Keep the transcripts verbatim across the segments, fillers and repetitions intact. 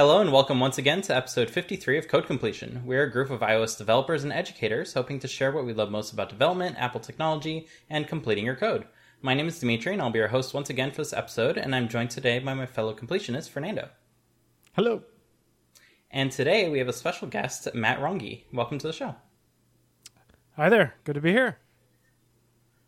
Hello and welcome once again to episode fifty-three of Code Completion. We're a group of iOS developers and educators hoping to share what we love most about development, Apple technology, and completing your code. My name is Dimitri and I'll be your host once again for this episode, and I'm joined today by my fellow completionist, Fernando. Hello. And today we have a special guest, Matt Rongi. Welcome to the show. Hi there. Good to be here.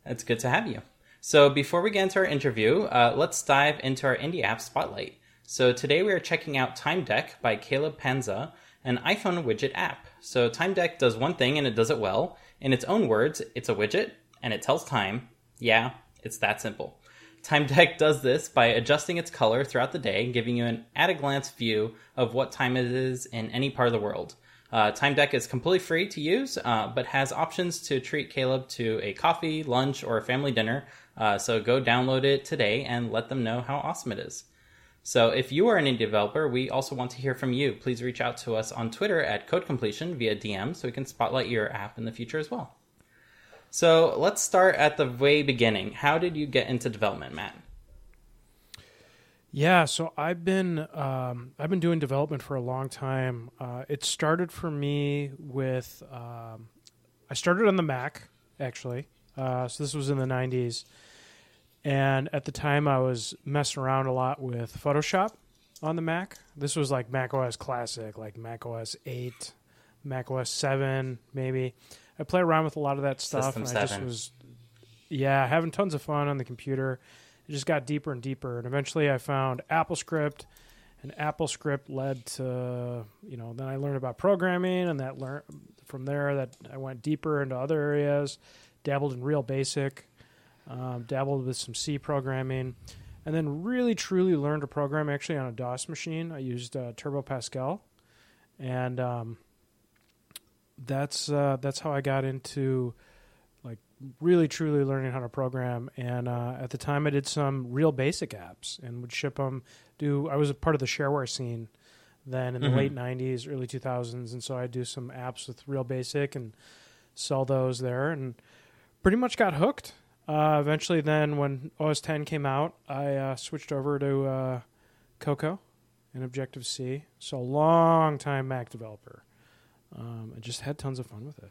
It's good to have you. So before we get into our interview, uh, let's dive into our Indie App Spotlight. So today we are checking out TimeDeck by Caleb Panza, an iPhone widget app. So TimeDeck does one thing and it does it well. In its own words, it's a widget and it tells time. Yeah, it's that simple. TimeDeck does this by adjusting its color throughout the day, giving you an at-a-glance view of what time it is in any part of the world. Uh, TimeDeck is completely free to use, uh, but has options to treat Caleb to a coffee, lunch, or a family dinner. Uh, so go download it today and let them know how awesome it is. So if you are an indie developer, we also want to hear from you. Please reach out to us on Twitter at CodeCompletion via D M so we can spotlight your app in the future as well. So let's start at the way beginning. How did you get into development, Matt? Yeah, so I've been um, I've been doing development for a long time. Uh, it started for me with um, I started on the Mac actually. Uh, so this was in the nineties. And at the time, I was messing around a lot with Photoshop on the Mac. This was like Mac O S Classic, like Mac O S eight, Mac O S seven, maybe. I play around with a lot of that stuff. System and I seven. just was, yeah, having tons of fun on the computer. It just got deeper and deeper. And eventually, I found AppleScript. And AppleScript led to, you know, then I learned about programming. And that learn from there, that I went deeper into other areas, dabbled in Real Basic. Um, dabbled with some C programming, and then really truly learned to program actually on a DOS machine. I used uh, Turbo Pascal, and um, that's uh, that's how I got into like really truly learning how to program. And uh, at the time, I did some Real Basic apps and would ship them. Do I was a part of the shareware scene then in mm-hmm. the late nineties, early two thousands, and so I do some apps with Real Basic and sell those there, and pretty much got hooked. Uh, eventually, then, when O S ten came out, I uh, switched over to uh, Cocoa and Objective-C. So, long time Mac developer. Um, I just had tons of fun with it.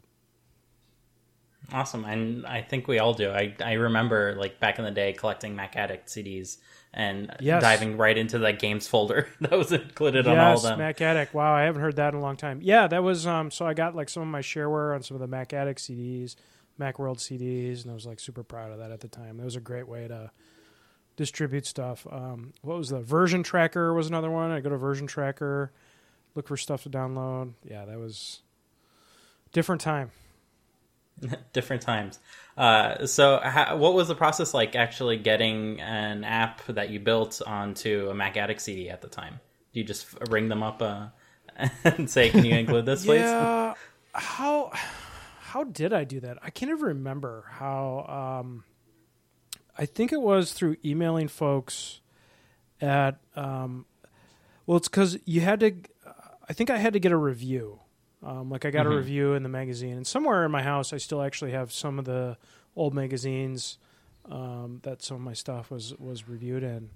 Awesome, and I think we all do. I, I remember, like, back in the day, collecting Mac Addict C Ds and yes. diving right into that games folder that was included yes, on all of them. Yes, Mac Addict. Wow, I haven't heard that in a long time. Yeah, that was, um, so I got, like, some of my shareware on some of the Mac Addict C Ds. Macworld C Ds, and I was like super proud of that at the time. That was a great way to distribute stuff. Um, what was the Version Tracker was another one. I go to Version Tracker, look for stuff to download. Yeah, that was different time. different times. Uh, so how, what was the process like actually getting an app that you built onto a Mac Addict C D at the time? Do you just ring them up uh, and say, can you include this, please? Yeah, how... How did I do that? I can't even remember how. Um, I think it was through emailing folks at. Um, well, it's because you had to. Uh, I think I had to get a review. Um, like I got mm-hmm. a review in the magazine, and somewhere in my house, I still actually have some of the old magazines um, that some of my stuff was was reviewed in.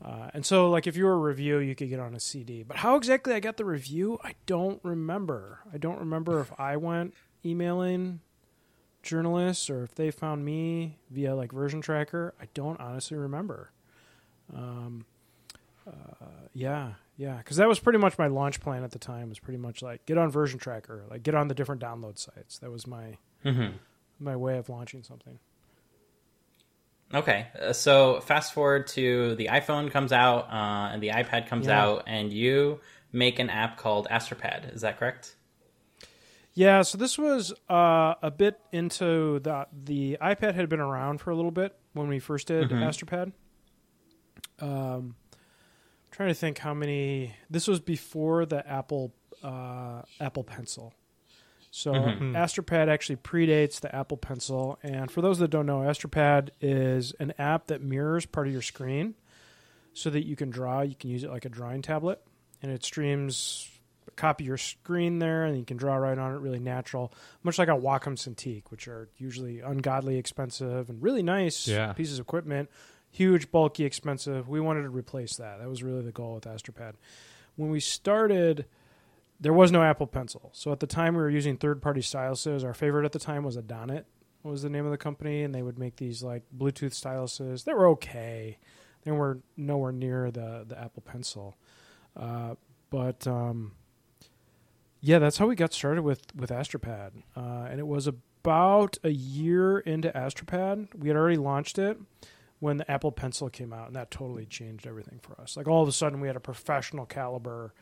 Uh, and so, like, if you were a review, you could get on a C D. But how exactly I got the review, I don't remember. I don't remember if I went emailing journalists or if they found me via like Version Tracker. I don't honestly remember. Um, uh, yeah, yeah, because that was pretty much my launch plan at the time. Was pretty much like get on Version Tracker, like get on the different download sites. That was my mm-hmm. my way of launching something. Okay, uh, so fast forward to the iPhone comes out uh, and the iPad comes yeah. out, and you make an app called Astropad. Is that correct? Yeah, so this was uh, a bit into the the iPad had been around for a little bit when we first did mm-hmm. Astropad. Um, I'm trying to think how many. This was before the Apple uh, Apple Pencil, so mm-hmm. Astropad actually predates the Apple Pencil. And for those that don't know, Astropad is an app that mirrors part of your screen, so that you can draw. You can use it like a drawing tablet, and it streams. Copy your screen there, and you can draw right on it. Really natural, much like a Wacom Cintiq, which are usually ungodly expensive and really nice yeah. pieces of equipment. Huge, bulky, expensive. We wanted to replace that. That was really the goal with Astropad. when we started, there was no Apple Pencil. So at the time, we were using third-party styluses. Our favorite at the time was Adonit, was the name of the company, and they would make these like Bluetooth styluses. They were okay. They were nowhere near the, the Apple Pencil. Uh, but, um, yeah, that's how we got started with, with Astropad. Uh, and it was about a year into Astropad. We had already launched it when the Apple Pencil came out, and that totally changed everything for us. Like, all of a sudden, we had a professional caliber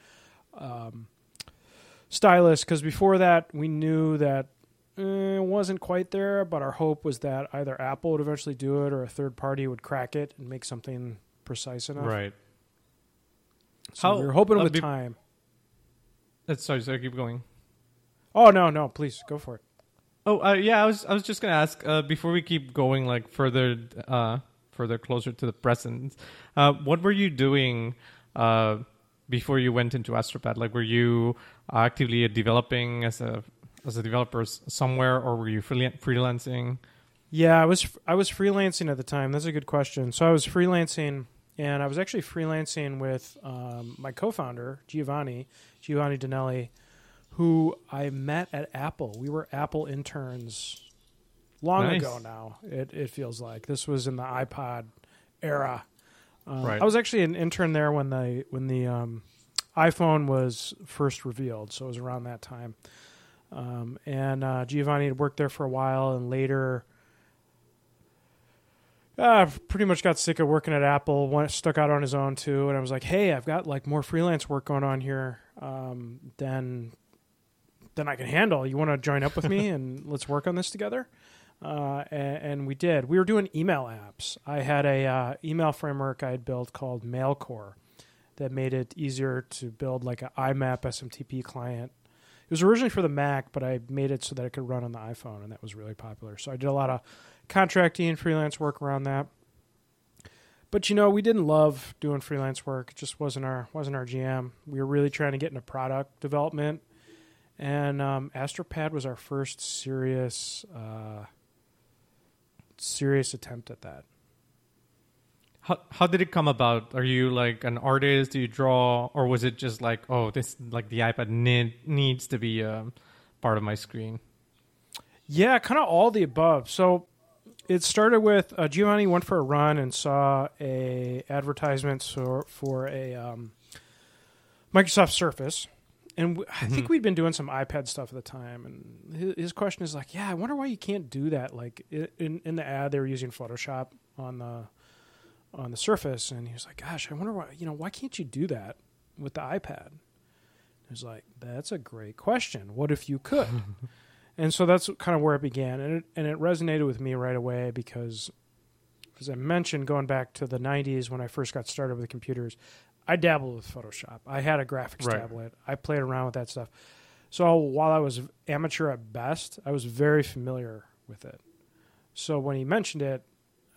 um, stylus, because before that, we knew that it wasn't quite there, but our hope was that either Apple would eventually do it or a third party would crack it and make something precise enough. Right. So I'll, we were hoping I'll with be, time. That's, sorry, sorry, keep going. Oh, no, no, please, go for it. Oh, uh, yeah, I was I was just going to ask, uh, before we keep going like further uh, further closer to the present, uh, what were you doing uh, before you went into Astropad? Like, were you actively developing as a... as a developer somewhere, or were you freelancing? Yeah, I was I was freelancing at the time. That's a good question. So I was freelancing, and I was actually freelancing with um, my co-founder, Giovanni, Giovanni Donelli, who I met at Apple. We were Apple interns long nice. ago now, it, it feels like. This was in the iPod era. Um, right. I was actually an intern there when the, when the um, iPhone was first revealed, so it was around that time. Um, and uh, Giovanni had worked there for a while, and later uh, pretty much got sick of working at Apple, went, stuck out on his own too. And I was like, hey, I've got like more freelance work going on here um, than, than I can handle. You want to join up with me and let's work on this together? Uh, and, and we did. We were doing email apps. I had a uh, email framework I had built called MailCore that made it easier to build like an I M A P S M T P client. It was originally for the Mac, but I made it so that it could run on the iPhone, and that was really popular. So I did a lot of contracting and freelance work around that. But, you know, we didn't love doing freelance work. It just wasn't our wasn't our jam. We were really trying to get into product development. And um, Astropad was our first serious, uh, serious attempt at that. How how did it come about? Are you like an artist? Do you draw? Or was it just like, oh, this like the iPad need, needs to be um, part of my screen? Yeah, kind of all the above. So it started with uh, Giovanni went for a run and saw a advertisement for, for a um, Microsoft Surface. And w- mm-hmm. I think we'd been doing some iPad stuff at the time. And his, his question is like, yeah, I wonder why you can't do that. Like in, in the ad, they were using Photoshop on the... on the Surface, and he was like, gosh, I wonder why, you know, why can't you do that with the iPad? I was like, that's a great question. What if you could? And so that's kind of where it began. And it, and it resonated with me right away because, as I mentioned, going back to the nineties when I first got started with computers, I dabbled with Photoshop. I had a graphics right. tablet. I played around with that stuff. So while I was amateur at best, I was very familiar with it. So when he mentioned it,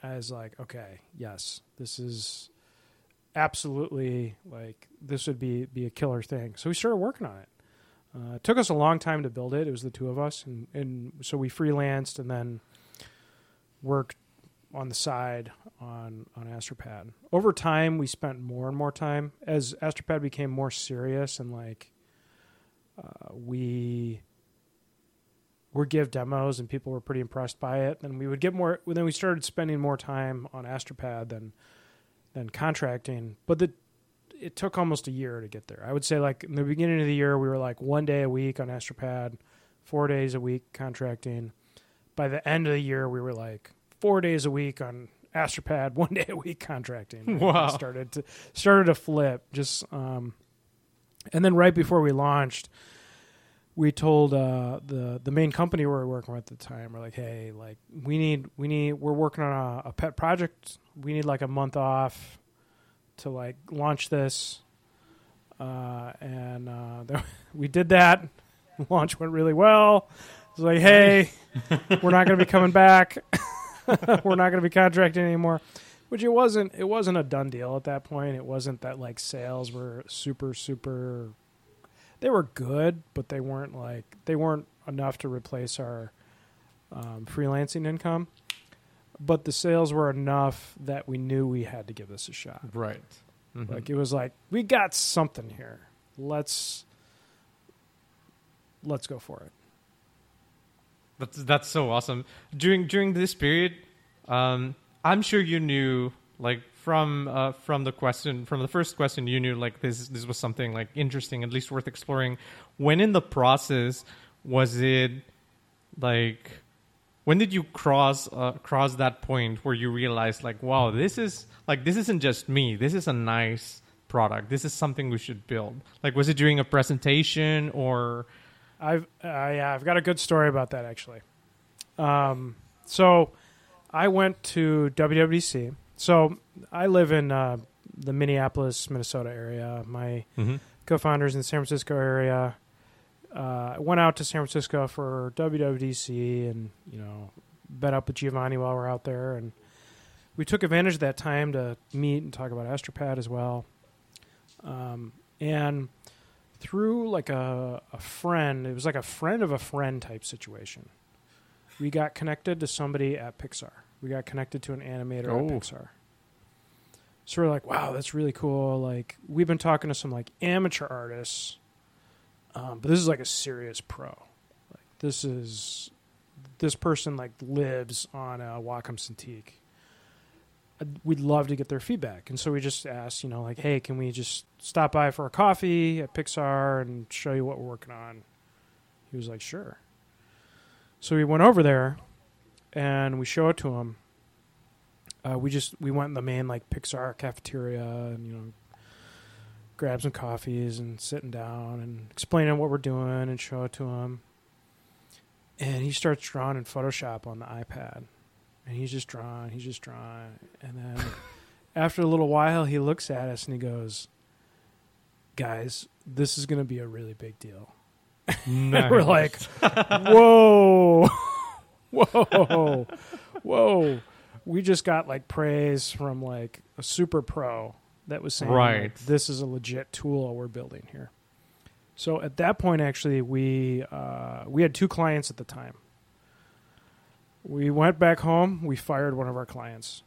I was like, okay, yes, this is absolutely like this would be, be a killer thing. So we started working on it. Uh, it took us a long time to build it. It was the two of us. And, and so we freelanced and then worked on the side on, on Astropad. Over time, we spent more and more time as Astropad became more serious and like uh, we... we'd give demos and people were pretty impressed by it. Then we would get more, then we started spending more time on Astropad than, than contracting, but the, it took almost a year to get there. I would say like in the beginning of the year, we were like one day a week on Astropad, four days a week contracting. By the end of the year, we were like four days a week on Astropad, one day a week contracting. Wow. Started to, started to flip just, um, and then right before we launched, we told uh, the the main company we were working with at the time, we're like, hey, like we need we need we're working on a, a pet project. We need like a month off to like launch this, uh, and uh, th- we did that. The launch went really well. It's like, hey, we're not going to be coming back. We're not going to be contracting anymore. Which it wasn't. It wasn't a done deal at that point. It wasn't that like sales were super super. They were good, but they weren't like they weren't enough to replace our um, freelancing income. But the sales were enough that we knew we had to give this a shot. Right. Mm-hmm. Like, it was like, we got something here. Let's let's go for it. That's that's so awesome. During during this period, um, I'm sure you knew, like, from uh, from the question from the first question, you knew like this this was something like interesting, at least worth exploring. When in the process was it like? When did you cross uh, cross that point where you realized, like, wow, this is like this isn't just me. This is a nice product. This is something we should build. Like, was it during a presentation or? I've uh, yeah, I've got a good story about that actually. Um, so, I went to W W D C. So I live in uh, the Minneapolis, Minnesota area. My mm-hmm. co-founder's in the San Francisco area. Uh, I went out to San Francisco for W W D C and, you know, met up with Giovanni while we were out there. And we took advantage of that time to meet and talk about Astropad as well. Um, and through, like, a, a friend, it was like a friend of a friend type situation. We got connected to somebody at Pixar. We got connected to an animator oh. at Pixar. So we're like, wow, that's really cool. Like, we've been talking to some, like, amateur artists. Um, but this is like a serious pro. Like this is this person like lives on a Wacom Cintiq. We'd love to get their feedback, and so we just asked, you know, like, hey, can we just stop by for a coffee at Pixar and show you what we're working on? He was like, sure. So we went over there, and we show it to him. Uh, we just we went in the main like Pixar cafeteria, and you know. Grab some coffees and sitting down and explaining what we're doing and show it to him. And he starts drawing in Photoshop on the iPad. And he's just drawing, he's just drawing. And then after a little while, he looks at us and he goes, guys, this is going to be a really big deal. Nice. And we're like, whoa, whoa, whoa. We just got like praise from like a super pro. That was saying, right. like, this is a legit tool we're building here. So at that point, actually, we uh, we had two clients at the time. We went back home. We fired one of our clients,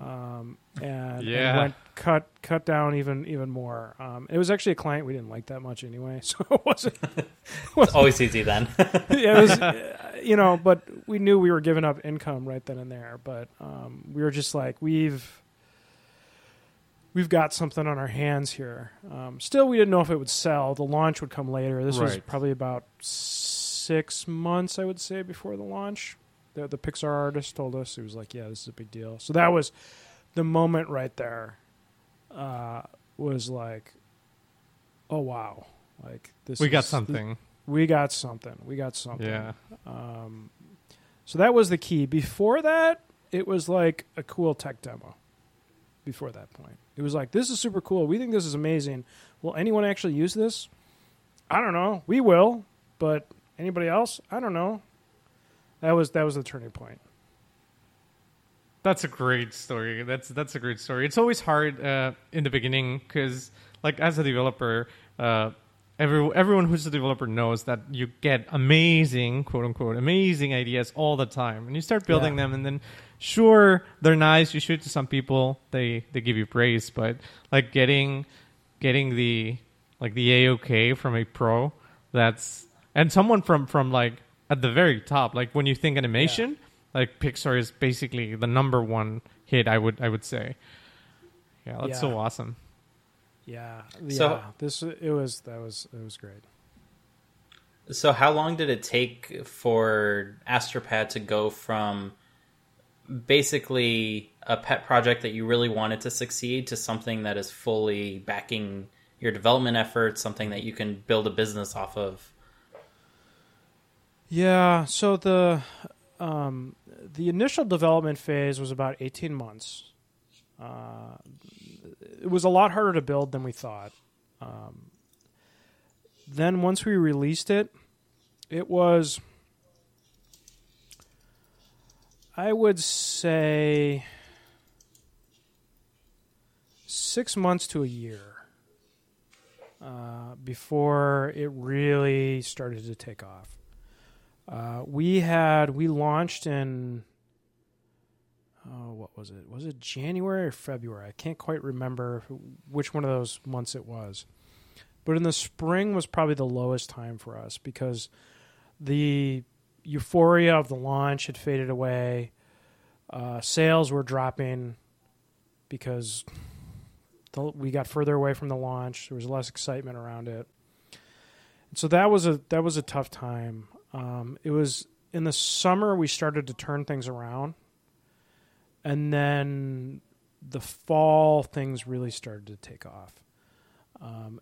um, and, yeah. and went cut cut down even even more. Um, it was actually a client we didn't like that much anyway, so it wasn't. It wasn't always easy then. It was, you know, but we knew we were giving up income right then and there. But um, we were just like we've. We've got something on our hands here. Um, still, we didn't know if it would sell. The launch would come later. This right. was probably about six months, I would say, before the launch. The, the Pixar artist told us. He was like, yeah, this is a big deal. So that was the moment right there uh, was like, oh, wow. Like this. We is, got something. Th- we got something. We got something. Yeah. Um, so that was the key. Before that, it was like a cool tech demo. Before that point. It was like, this is super cool. We think this is amazing. Will anyone actually use this? I don't know. We will. But anybody else? I don't know. That was that was the turning point. That's a great story. That's that's a great story. It's always hard uh, in the beginning because, like, as a developer, uh, every, everyone who's a developer knows that you get amazing, quote-unquote, amazing ideas all the time. And you start building yeah. them and then... Sure, they're nice. You shoot to some people, they they give you praise, but like getting getting the like the A-OK from a pro, that's and someone from from like at the very top, like when you think animation, yeah. like Pixar is basically the number one hit. I would I would say, yeah, that's yeah. so awesome. Yeah, yeah. So, this it was that was it was great. So how long did it take for Astropad to go from basically a pet project that you really wanted to succeed to something that is fully backing your development efforts, something that you can build a business off of? Yeah. So the, um, the initial development phase was about eighteen months. Uh, it was a lot harder to build than we thought. Um, then once we released it, it was, I would say six months to a year uh, before it really started to take off. Uh, we had, we launched in, oh, what was it? Was it January or February? I can't quite remember which one of those months it was. But in the spring was probably the lowest time for us because the euphoria of the launch had faded away. Uh, sales were dropping because the, we got further away from the launch. There was less excitement around it. And so that was a that was a tough time. Um, it was in the summer we started to turn things around. And then the fall, things really started to take off. Um,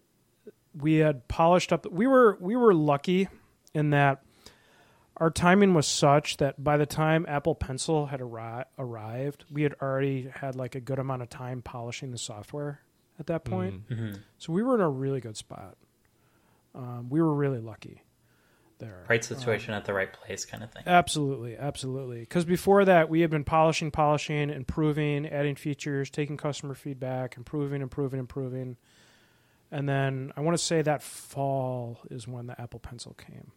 we had polished up. We were we were lucky in that our timing was such that by the time Apple Pencil had arri- arrived, we had already had like a good amount of time polishing the software at that point. Mm-hmm. So we were in a really good spot. Um, we were really lucky there. Right situation um, at the right place kind of thing. Absolutely, absolutely. Because before that, we had been polishing, polishing, improving, adding features, taking customer feedback, improving, improving, improving. And then I want to say that fall is when the Apple Pencil came.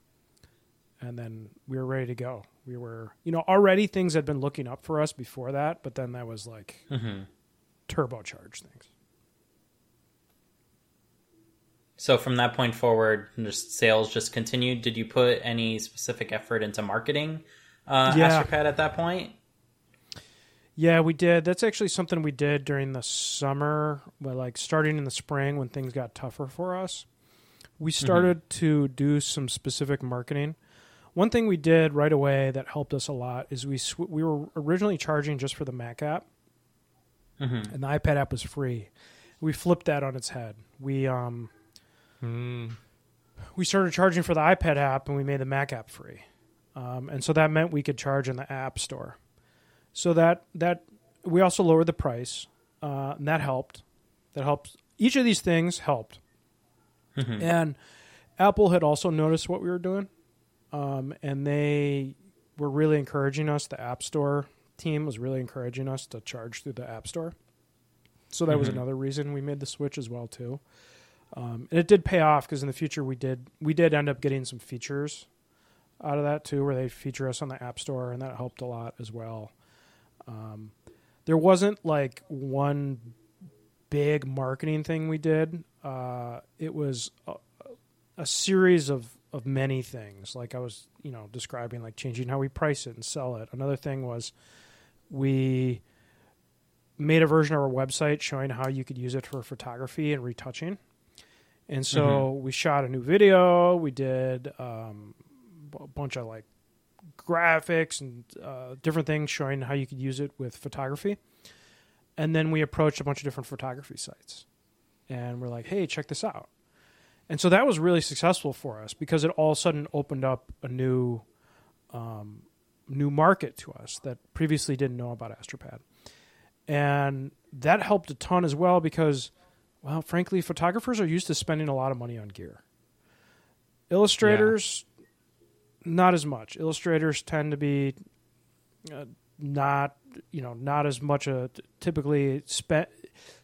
And then we were ready to go. We were, you know, already things had been looking up for us before that, but then that was like mm-hmm. turbocharged things. So from that point forward, just sales just continued. Did you put any specific effort into marketing uh, yeah. Astropad at that point? Yeah, we did. That's actually something we did during the summer, but like starting in the spring when things got tougher for us. We started mm-hmm. to do some specific marketing. One thing we did right away that helped us a lot is we sw- we were originally charging just for the Mac app, mm-hmm. and the iPad app was free. We flipped that on its head. We... um. Mm. We started charging for the iPad app, and we made the Mac app free. Um, and so that meant we could charge in the App Store. So that that we also lowered the price, uh, and that helped. That helped. Each of these things helped. Mm-hmm. And Apple had also noticed what we were doing, um, and they were really encouraging us. The App Store team was really encouraging us to charge through the App Store. So that mm-hmm. was another reason we made the switch as well, too. Um, and it did pay off because in the future we did we did end up getting some features out of that too, where they feature us on the App Store, and that helped a lot as well. Um, there wasn't like one big marketing thing we did. Uh, it was a, a series of, of many things. Like I was, you know, describing like changing how we price it and sell it. Another thing was we made a version of our website showing how you could use it for photography and retouching. And so mm-hmm. we shot a new video. We did um, a bunch of like graphics and uh, different things showing how you could use it with photography. And then we approached a bunch of different photography sites. And we're like, hey, check this out. And so that was really successful for us because it all of a sudden opened up a new um, new market to us that previously didn't know about Astropad. And that helped a ton as well because... Well, frankly, photographers are used to spending a lot of money on gear. Illustrators, yeah. not as much. Illustrators tend to be uh, not, you know, not as much a typically spe-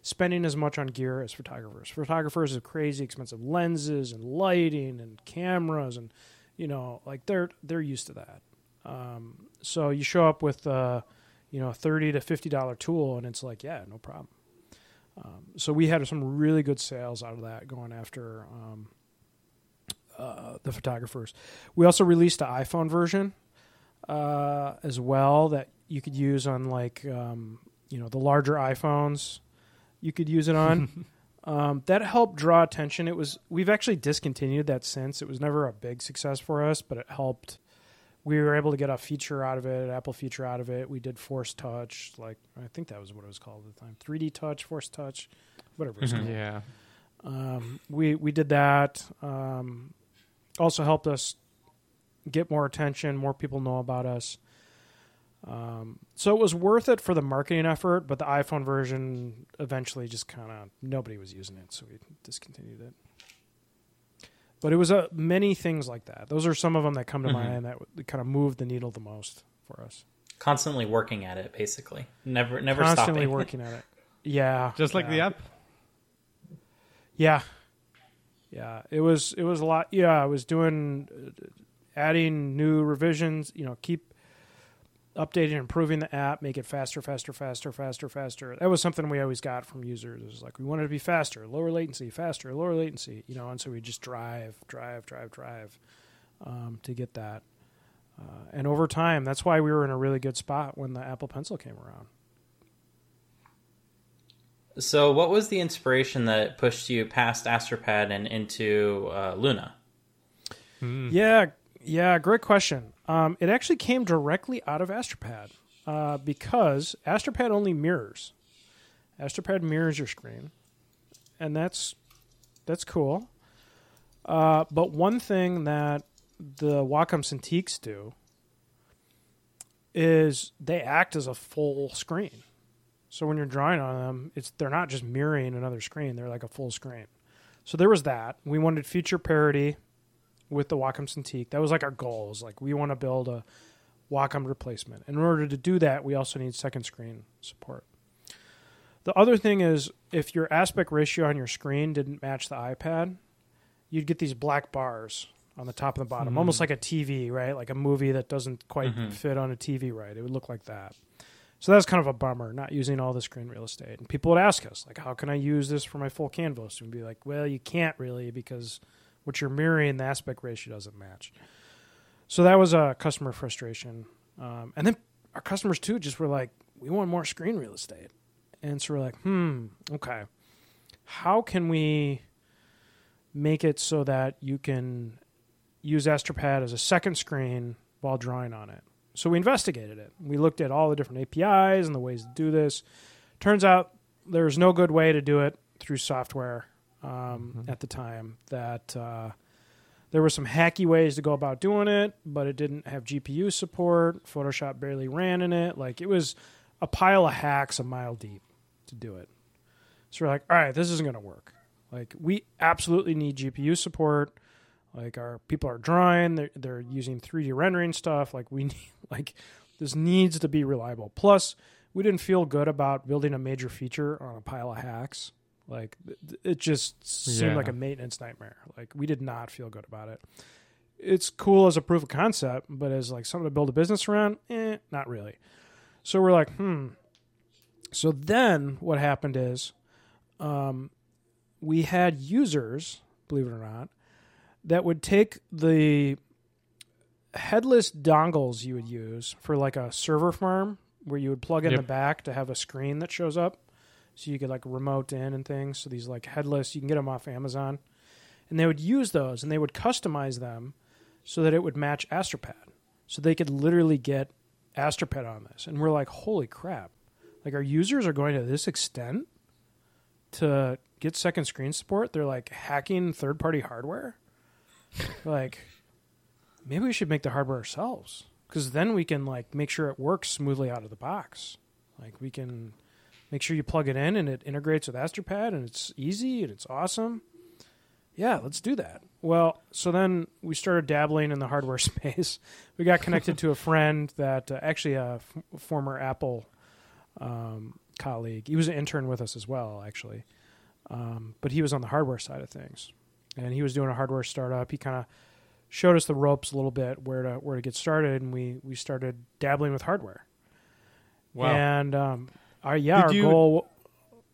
spending as much on gear as photographers. Photographers have crazy expensive lenses and lighting and cameras, and you know, like they're they're used to that. Um, so you show up with uh, you know, a thirty to fifty dollar tool, and it's like, yeah, no problem. Um, so we had some really good sales out of that going after um, uh, the photographers. We also released an iPhone version uh, as well that you could use on like, um, you know, the larger iPhones you could use it on. um, that helped draw attention. It was, we've actually discontinued that since. It was never a big success for us, but it helped. We were able to get a feature out of it, an Apple feature out of it. We did Force Touch, like I think that was what it was called at the time, three D Touch, Force Touch, whatever it was called. Yeah. Um, we we did that. Um, also helped us get more attention, more people know about us. Um, so it was worth it for the marketing effort, but the iPhone version eventually just kind of nobody was using it, so we discontinued it. But it was uh, many things like that. Those are some of them that come to mm-hmm. mind that w- kind of moved the needle the most for us. Constantly working at it, basically. Never, never Constantly stopping. Constantly working at it. Yeah. Just like yeah. the app? Yeah. Yeah. It was it was a lot. Yeah, I was doing, uh, adding new revisions, you know, keep updating and improving the app, make it faster, faster, faster, faster, faster. That was something we always got from users. It was like, we wanted to be faster, lower latency, faster, lower latency, you know, and so we just drive, drive, drive, drive um, to get that. Uh, and over time, that's why we were in a really good spot when the Apple Pencil came around. So what was the inspiration that pushed you past Astropad and into uh, Luna? Mm. Yeah, yeah, great question. Um, it actually came directly out of Astropad uh, because Astropad only mirrors. Astropad mirrors your screen, and that's that's cool. Uh, but one thing that the Wacom Cintiqs do is they act as a full screen. So when you're drawing on them, it's they're not just mirroring another screen. They're like a full screen. So there was that. We wanted feature parity with the Wacom Cintiq. That was like our goals. Like we want to build a Wacom replacement. In order to do that, we also need second screen support. The other thing is if your aspect ratio on your screen didn't match the iPad, you'd get these black bars on the top and the bottom, mm-hmm. almost like a T V, right? Like a movie that doesn't quite mm-hmm. fit on a T V, right? It would look like that. So that was kind of a bummer, not using all the screen real estate. And people would ask us, like, how can I use this for my full canvas? And we'd be like, well, you can't really because what you're mirroring, the aspect ratio doesn't match. So that was a customer frustration. Um, and then our customers, too, just were like, we want more screen real estate. And so we're like, hmm, okay. How can we make it so that you can use Astropad as a second screen while drawing on it? So we investigated it. We looked at all the different A P Is and the ways to do this. Turns out there's no good way to do it through software um, mm-hmm. at the time. That uh, there were some hacky ways to go about doing it, but it didn't have G P U support. Photoshop barely ran in it. Like it was a pile of hacks a mile deep to do it. So we're like, all right, this isn't going to work. Like we absolutely need G P U support. Like our people are drawing, they're, they're using three D rendering stuff. Like we need, like this needs to be reliable. Plus, we didn't feel good about building a major feature on a pile of hacks. Like th- it just seemed yeah. like a maintenance nightmare. Like we did not feel good about it. It's cool as a proof of concept, but as like something to build a business around, eh, not really. So we're like, hmm. So then what happened is, um, we had users, believe it or not, that would take the headless dongles you would use for like a server farm where you would plug in yep. the back to have a screen that shows up so you could like remote in and things. So these like headless, you can get them off Amazon. And they would use those and they would customize them so that it would match Astropad. So they could literally get Astropad on this. And we're like, holy crap. Like our users are going to this extent to get second screen support. They're like hacking third-party hardware. Like, maybe we should make the hardware ourselves because then we can like make sure it works smoothly out of the box. Like we can make sure you plug it in and it integrates with Astropad and it's easy and it's awesome. Yeah, let's do that. Well, so then we started dabbling in the hardware space. We got connected to a friend that uh, actually a f- former Apple um, colleague. He was an intern with us as well, actually. Um, but he was on the hardware side of things. And he was doing a hardware startup. He kind of showed us the ropes a little bit, where to where to get started, and we, we started dabbling with hardware. Wow! And um, our yeah, did our you, goal.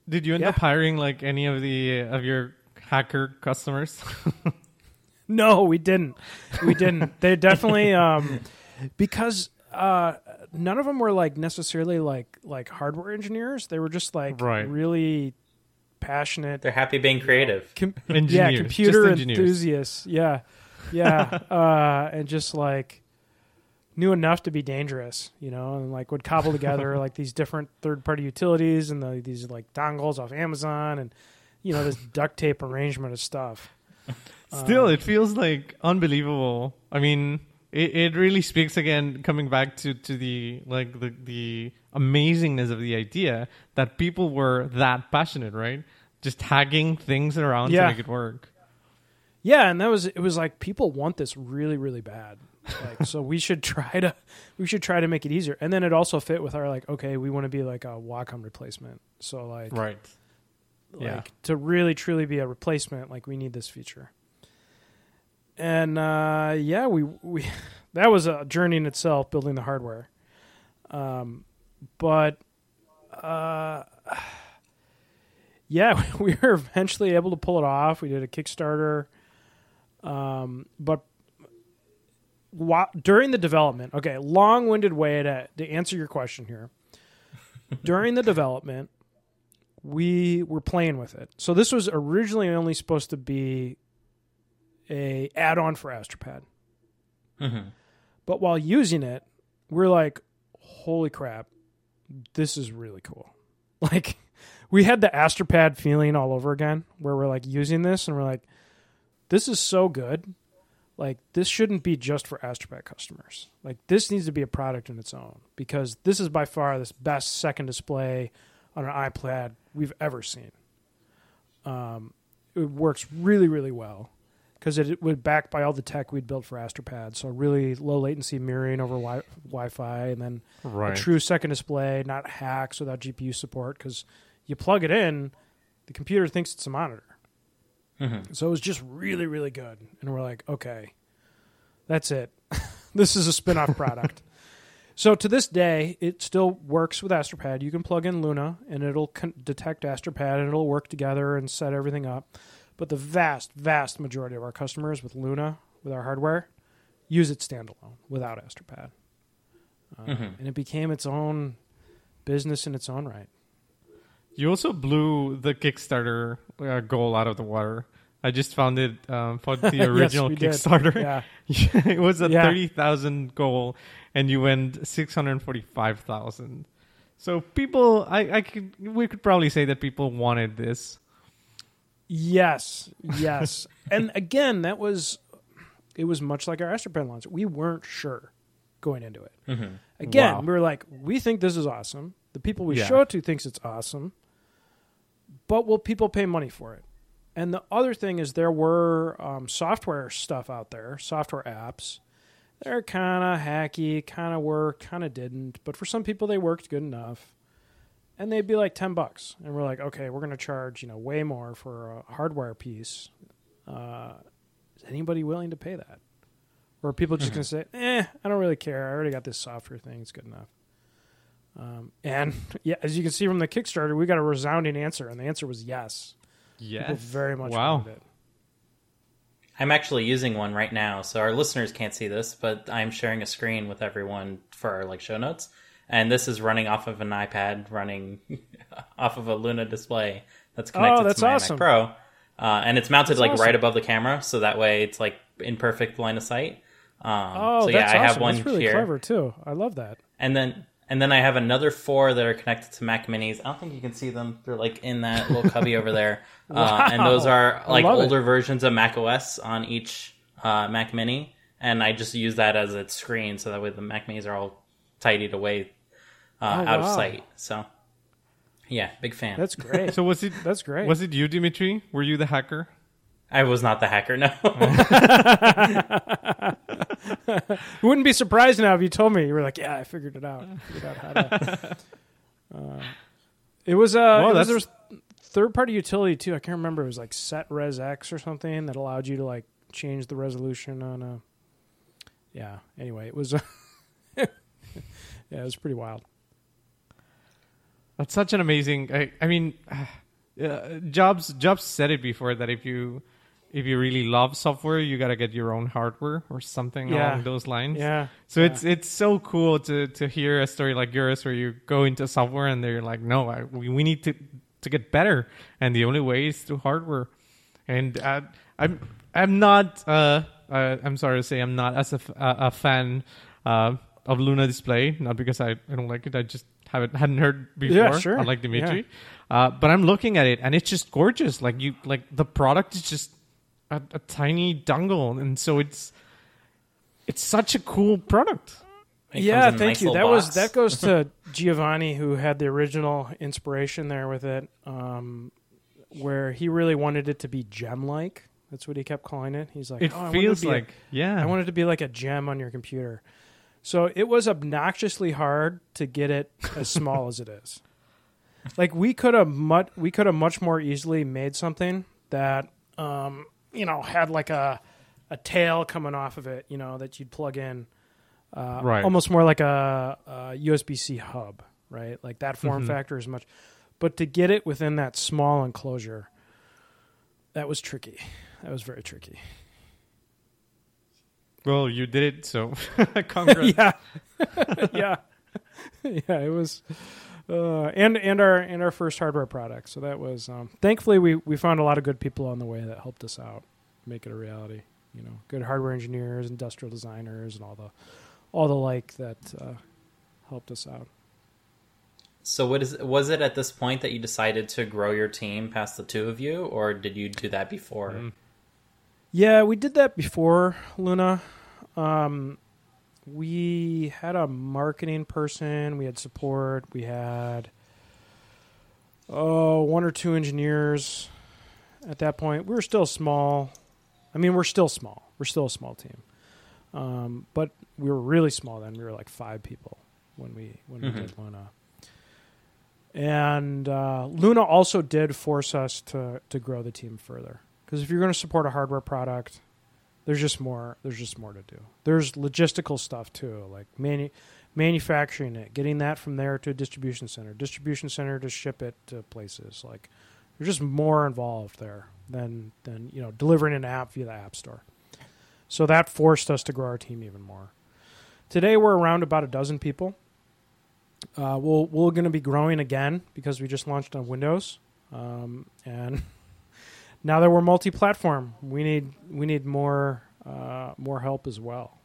Did you end yeah. up hiring like any of the of your hacker customers? No, we didn't. We didn't. They definitely um, because uh, none of them were like necessarily like like hardware engineers. They were just like right. really. passionate. They're happy being creative. Com- yeah, computer enthusiasts. Yeah, yeah, uh, and just like knew enough to be dangerous, you know, and like would cobble together like these different third-party utilities and the, these like dongles off Amazon and you know this duct tape arrangement of stuff. Still, um, it feels like unbelievable. I mean, it, it really speaks again, coming back to to the like the the. amazingness of the idea that people were that passionate, right? Just hacking things around yeah. to make it work. Yeah, and that was it was like people want this really, really bad. Like so we should try to we should try to make it easier. And then it also fit with our like, okay, we want to be like a Wacom replacement. So like right. like yeah. to really truly be a replacement, like we need this feature. And uh yeah, we we that was a journey in itself, building the hardware. Um, but uh, yeah, we were eventually able to pull it off. We did a Kickstarter. Um, but while, during the development, okay, long-winded way to, to answer your question here. During the development, we were playing with it. So this was originally only supposed to be a add-on for Astropad. Mm-hmm. But while using it, we're like, holy crap, this is really cool. Like, we had the Astropad feeling all over again, where we're like using this and we're like, this is so good. Like, this shouldn't be just for Astropad customers. Like, this needs to be a product in its own, because this is by far the best second display on an iPad we've ever seen. Um, it works really, really well because it, it was backed by all the tech we'd built for Astropad. So really low latency mirroring over wi- Wi-Fi and then right. a true second display, not hacks without G P U support, because you plug it in, the computer thinks it's a monitor. Mm-hmm. So it was just really, really good. And we're like, okay, that's it. This is a spin-off product. So to this day, it still works with Astropad. You can plug in Luna, and it'll con- detect Astropad, and it'll work together and set everything up. But the vast, vast majority of our customers with Luna, with our hardware, use it standalone without Astropad. Uh, mm-hmm. And it became its own business in its own right. You also blew the Kickstarter uh, goal out of the water. I just found it um, for the original yes, Kickstarter. Yeah. It was a yeah. thirty thousand goal, and you went six hundred forty-five thousand. So people, I, I could, we could probably say that people wanted this. Yes, yes. And again, that was, it was much like our Astropad launch. We weren't sure going into it. Mm-hmm. Again, wow. We were like, we think this is awesome. The people we yeah. show it to thinks it's awesome. But will people pay money for it? And the other thing is there were um, software stuff out there, software apps. They're kind of hacky, kind of work, kind of didn't. But for some people, they worked good enough. And they'd be like ten bucks. And we're like, okay, we're going to charge, you know, way more for a hardware piece. Uh, is anybody willing to pay that? Or are people just mm-hmm. going to say, eh, I don't really care. I already got this software thing. It's good enough. Um, and yeah, as you can see from the Kickstarter, we got a resounding answer, and the answer was yes. Yes. People very much wow. wanted it. I'm actually using one right now, so our listeners can't see this, but I'm sharing a screen with everyone for our like show notes. And this is running off of an iPad, running off of a Luna display that's connected oh, that's to my awesome. Mac Pro. Uh, and it's mounted that's like awesome. Right above the camera, so that way it's like in perfect line of sight. Um, oh, so yeah, that's I have awesome. One that's really here. Clever too. I love that. And then And then I have another four that are connected to Mac Minis. I don't think you can see them. They're like in that little cubby over there. Uh, wow. And those are like older it. versions of macOS on each uh, Mac Mini. And I just use that as its screen. So that way the Mac Minis are all tidied away uh, oh, out wow. of sight. So yeah, big fan. That's great. So was it, that's great. Was it you, Dimitri? Were you the hacker? I was not the hacker, no. It wouldn't be surprised now if you told me. You were like, yeah, I figured it out. I figured out how to. Uh, it was a uh, well, third-party utility, too. I can't remember. It was like SetResX or something that allowed you to like change the resolution on a... Yeah, anyway, it was... yeah, it was pretty wild. That's such an amazing... I, I mean, uh, Jobs, Jobs said it before that if you... If you really love software, you gotta get your own hardware or something yeah. along those lines. Yeah. So yeah. it's it's so cool to to hear a story like yours where you go into software and they're like, no, I, we we need to to get better, and the only way is through hardware. And I, I'm I'm not uh, uh I'm sorry to say I'm not as a, a fan uh, of Luna Display, not because I, I don't like it. I just haven't hadn't heard before. Yeah, sure. Unlike Dimitri, yeah. uh, but I'm looking at it and it's just gorgeous. Like you like the product is just. A, a tiny dongle, and so it's it's such a cool product. It yeah, thank nice you. That box. was that goes to Giovanni, who had the original inspiration there with it, um, where he really wanted it to be gem-like. That's what he kept calling it. He's like, it oh, feels like, a, yeah, I wanted it to be like a gem on your computer. So it was obnoxiously hard to get it as small as it is. Like we could have much we could have much more easily made something that. Um, you know, had like a a tail coming off of it, you know, that you'd plug in. uh, right. almost more like a, a U S B-C hub, right? Like that form mm-hmm. factor is much, but to get it within that small enclosure, that was tricky. That was very tricky. Well, you did it, so congrats. yeah, yeah, yeah. It was, uh, and and our and our first hardware product. So that was um, thankfully we we found a lot of good people on the way that helped us out, make it a reality. You know, good hardware engineers, industrial designers, and all the all the like that uh, helped us out. So, what is was it at this point that you decided to grow your team past the two of you, or did you do that before? Mm. Yeah, we did that before, Luna. Um, we had a marketing person. We had support. We had oh, one or two engineers at that point. We were still small. I mean, we're still small. We're still a small team. Um, but we were really small then. We were like five people when we when mm-hmm. we did Luna. And uh, Luna also did force us to, to grow the team further. Because if you're going to support a hardware product, there's just more. There's just more to do. There's logistical stuff too, like manu- manufacturing it, getting that from there to a distribution center, distribution center to ship it to places. Like there's just more involved there than than you know delivering an app via the App Store. So that forced us to grow our team even more. Today we're around about a dozen people. Uh, we'll, we're going to be growing again because we just launched on Windows um, and. Now that we're multi-platform, we need we need more uh, more help as well.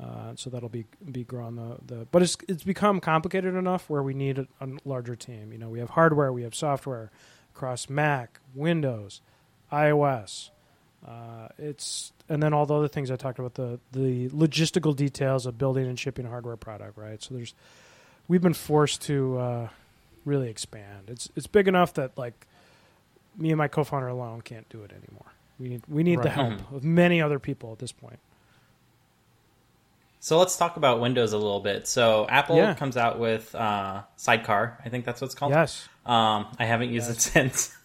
Uh, so that'll be be growing the, the but it's it's become complicated enough where we need a, a larger team. You know, we have hardware, we have software across Mac, Windows, iOS. Uh, it's and then all the other things I talked about, the the logistical details of building and shipping a hardware product, right? So there's we've been forced to uh, really expand. It's it's big enough that like. Me and my co-founder alone can't do it anymore. We need we need right. the help of many other people at this point. So let's talk about Windows a little bit. So Apple yeah. comes out with uh, Sidecar. I think that's what it's called. Yes. Um, I haven't used yes. it since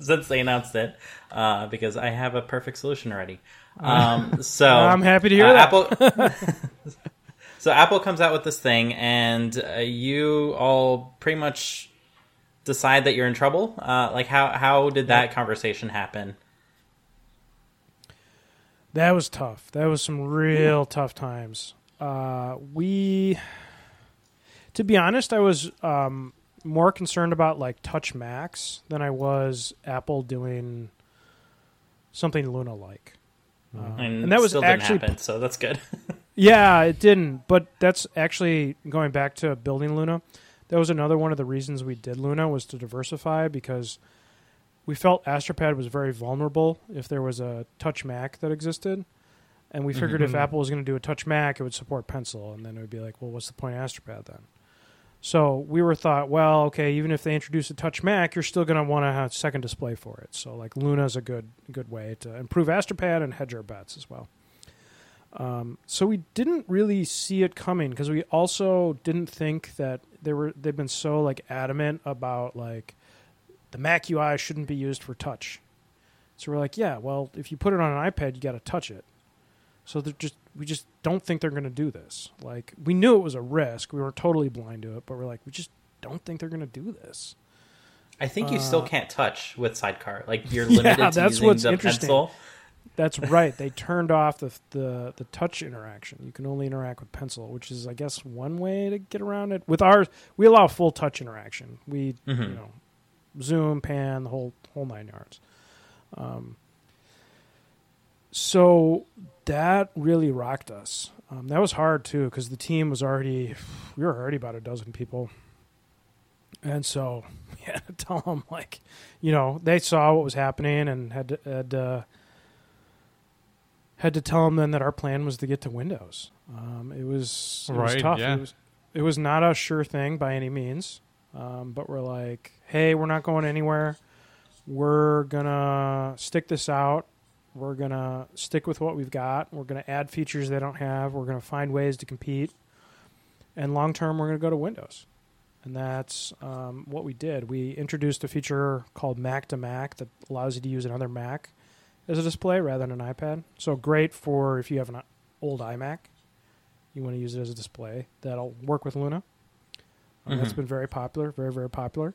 since they announced it uh, because I have a perfect solution already. Um, so I'm happy to hear uh, that. Apple. So Apple comes out with this thing, and uh, you all pretty much. Decide that you're in trouble? Uh, like, how, how did that conversation happen? That was tough. That was some real yeah. tough times. Uh, we, to be honest, I was um, more concerned about, like, Touch Macs than I was Apple doing something Luna-like. Uh, and, and that was still actually, didn't happen, so that's good. yeah, it didn't. But that's actually, going back to building Luna, that was another one of the reasons we did Luna was to diversify because we felt Astropad was very vulnerable if there was a Touch Mac that existed. And we figured mm-hmm. if Apple was going to do a Touch Mac, it would support Pencil. And then it would be like, well, what's the point of Astropad then? So we were thought, well, okay, even if they introduce a Touch Mac, you're still going to want to have a second display for it. So like Luna is a good, good way to improve Astropad and hedge our bets as well. Um, so we didn't really see it coming because we also didn't think that they were, they've been so like adamant about like the Mac U I shouldn't be used for touch. So we're like, yeah, well, if you put it on an iPad, you got to touch it. So they're just, we just don't think they're going to do this. Like we knew it was a risk. We were totally blind to it, but we're like, we just don't think they're going to do this. I think you uh, still can't touch with Sidecar. Like you're limited yeah, to that's using what's the pencil. That's right. They turned off the, the the touch interaction. You can only interact with pencil, which is, I guess, one way to get around it. With ours, we allow full touch interaction. We, mm-hmm. you know, zoom, pan, the whole whole nine yards. Um. So that really rocked us. Um, that was hard too, because the team was already we were already about a dozen people, and so we had to tell them like, you know, they saw what was happening and had to. Had to Had to tell them then that our plan was to get to Windows. Um, it was it right, was tough. Yeah. It was it was not a sure thing by any means. Um, but we're like, hey, we're not going anywhere. We're gonna stick this out. We're gonna stick with what we've got. We're gonna add features they don't have. We're gonna find ways to compete. And long term, we're gonna go to Windows. And that's um, what we did. We introduced a feature called Mac to Mac that allows you to use another Mac as a display rather than an iPad. So great for if you have an old iMac you want to use it as a display, that'll work with Luna. Um, mm-hmm. That's been very popular, very, very popular.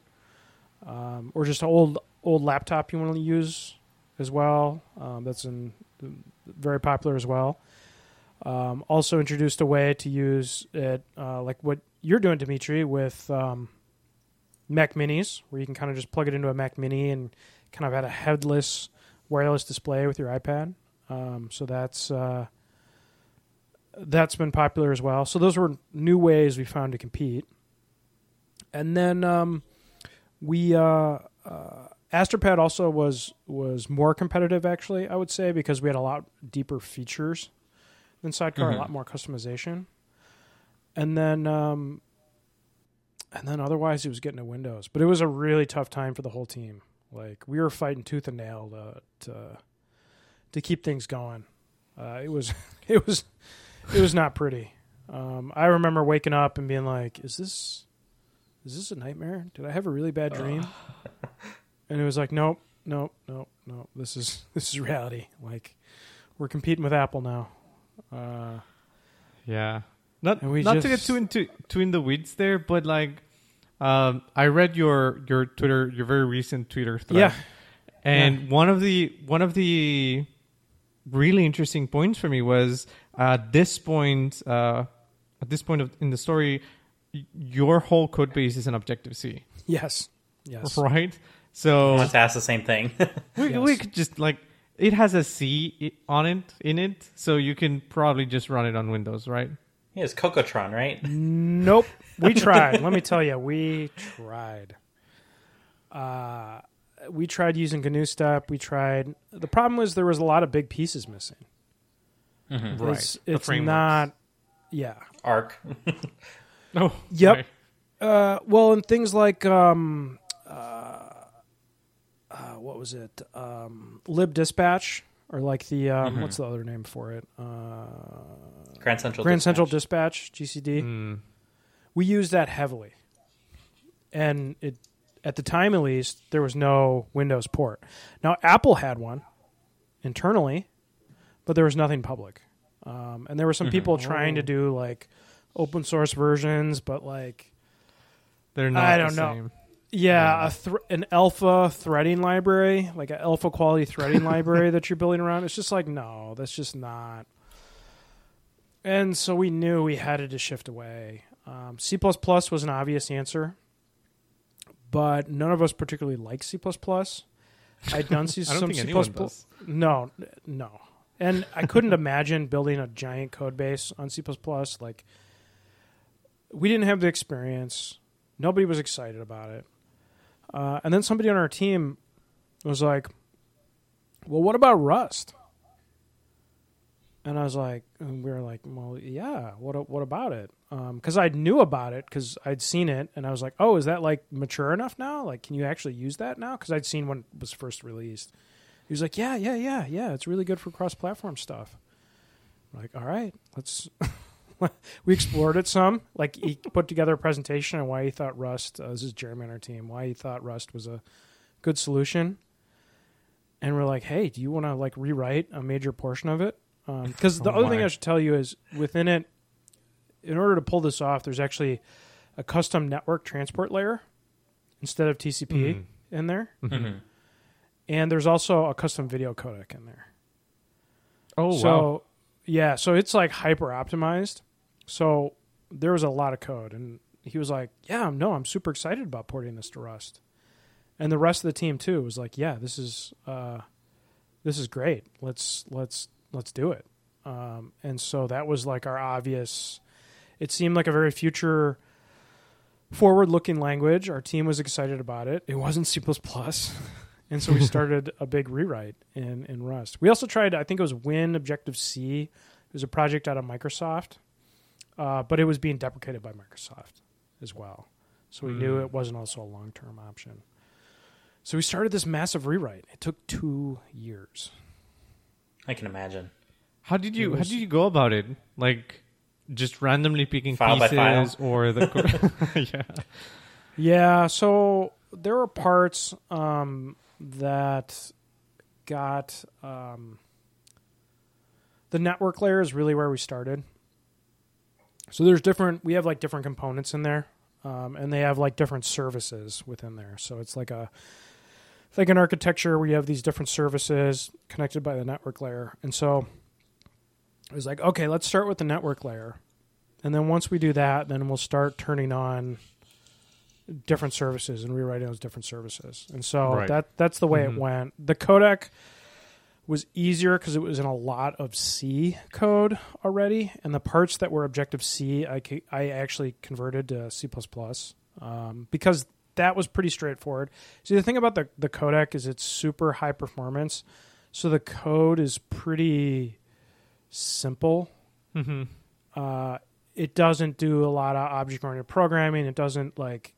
Um, or just an old, old laptop you want to use as well. Um, that's in, very popular as well. Um, also introduced a way to use it, uh, like what you're doing, Dimitri, with um, Mac Minis, where you can kind of just plug it into a Mac Mini and kind of add a headless wireless display with your iPad. Um, so that's uh, that's been popular as well. So those were new ways we found to compete. And then um, we uh, uh, Astropad also was was more competitive, actually, I would say, because we had a lot deeper features than Sidecar, mm-hmm. a lot more customization. And then um, and then otherwise it was getting to Windows. But it was a really tough time for the whole team. Like, we were fighting tooth and nail to to, to keep things going. Uh, it was it was it was not pretty. Um, I remember waking up and being like, "Is this is this a nightmare? Did I have a really bad dream?" Uh. And it was like, "Nope, nope, nope, nope. This is this is reality. Like, we're competing with Apple now." Uh, yeah, not not to get too into too in the weeds there, but like. Um, I read your, your Twitter, your very recent Twitter thread. Yeah. And yeah. one of the one of the really interesting points for me was uh, this point uh, at this point of, in the story, your whole code base is in Objective-C. Yes. Yes. Right. So let's ask the same thing. we yes. we could just like it has a C on it in it, so you can probably just run it on Windows, right? Yeah, it's Cocotron, right? Nope. We tried. Let me tell you, we tried. Uh, we tried using GNU Step. We tried. The problem was there was a lot of big pieces missing. Mm-hmm. Right. It's, it's not. Yeah. Arc. oh. Yep. Uh, well, and things like um, uh, uh, what was it? Um, libdispatch. Or like the, um, mm-hmm. what's the other name for it? Uh, Grand Central Grand Dispatch. Central Dispatch, G C D. Mm. We used that heavily. And it, at the time at least, there was no Windows port. Now, Apple had one internally, but there was nothing public. Um, and there were some mm-hmm. people trying oh. to do like open source versions, but like, they're not I don't the know. Same. Yeah, a th- an alpha threading library, like an alpha quality threading library that you're building around. It's just like, no, that's just not. And so we knew we had to shift away. Um, C plus plus was an obvious answer, but none of us particularly liked C plus plus. I'd done C- I don't some think C++. Does. No, no. And I couldn't imagine building a giant code base on C plus plus. Like, we didn't have the experience. Nobody was excited about it. Uh, and then somebody on our team was like, well, what about Rust? And I was like, and we were like, well, yeah, what what about it? Because um, I knew about it because I'd seen it. And I was like, oh, is that like mature enough now? Like, can you actually use that now? Because I'd seen when it was first released. He was like, yeah, yeah, yeah, yeah. It's really good for cross-platform stuff. I'm like, all right, let's... We explored it some. Like, he put together a presentation on why he thought Rust, uh, this is Jeremy on our team, why he thought Rust was a good solution. And we're like, hey, do you want to, like, rewrite a major portion of it? Because um, the oh other my. thing I should tell you is within it, in order to pull this off, there's actually a custom network transport layer instead of T C P mm-hmm. in there. Mm-hmm. And there's also a custom video codec in there. Oh, so, wow. Yeah, so it's, like, hyper-optimized. So there was a lot of code. And he was like, yeah, no, I'm super excited about porting this to Rust. And the rest of the team, too, was like, yeah, this is uh, this is great. Let's let's let's do it. Um, and so that was, like, our obvious. It seemed like a very future forward-looking language. Our team was excited about it. It wasn't C plus plus. And so we started a big rewrite in, in Rust. We also tried, I think it was Win Objective-C. It was a project out of Microsoft. Uh, but it was being deprecated by Microsoft as well. So we mm. knew it wasn't also a long-term option. So we started this massive rewrite. It took two years. I can imagine. How did you was, How did you go about it? Like, just randomly picking file pieces by file? Or the co- yeah. Yeah, so there were parts um, that got... Um, the network layer is really where we started. So there's different, we have like different components in there, um, and they have like different services within there. So it's like a, it's like an architecture where you have these different services connected by the network layer. And so it was like, okay, let's start with the network layer. And then once we do that, then we'll start turning on different services and rewriting those different services. And so right. that that's the way mm-hmm. it went. The codec was easier because it was in a lot of C code already. And the parts that were Objective-C, I, I actually converted to C plus plus um, because that was pretty straightforward. See, the thing about the, the codec is it's super high performance. So the code is pretty simple. Mm-hmm. Uh, it doesn't do a lot of object-oriented programming. It doesn't, like,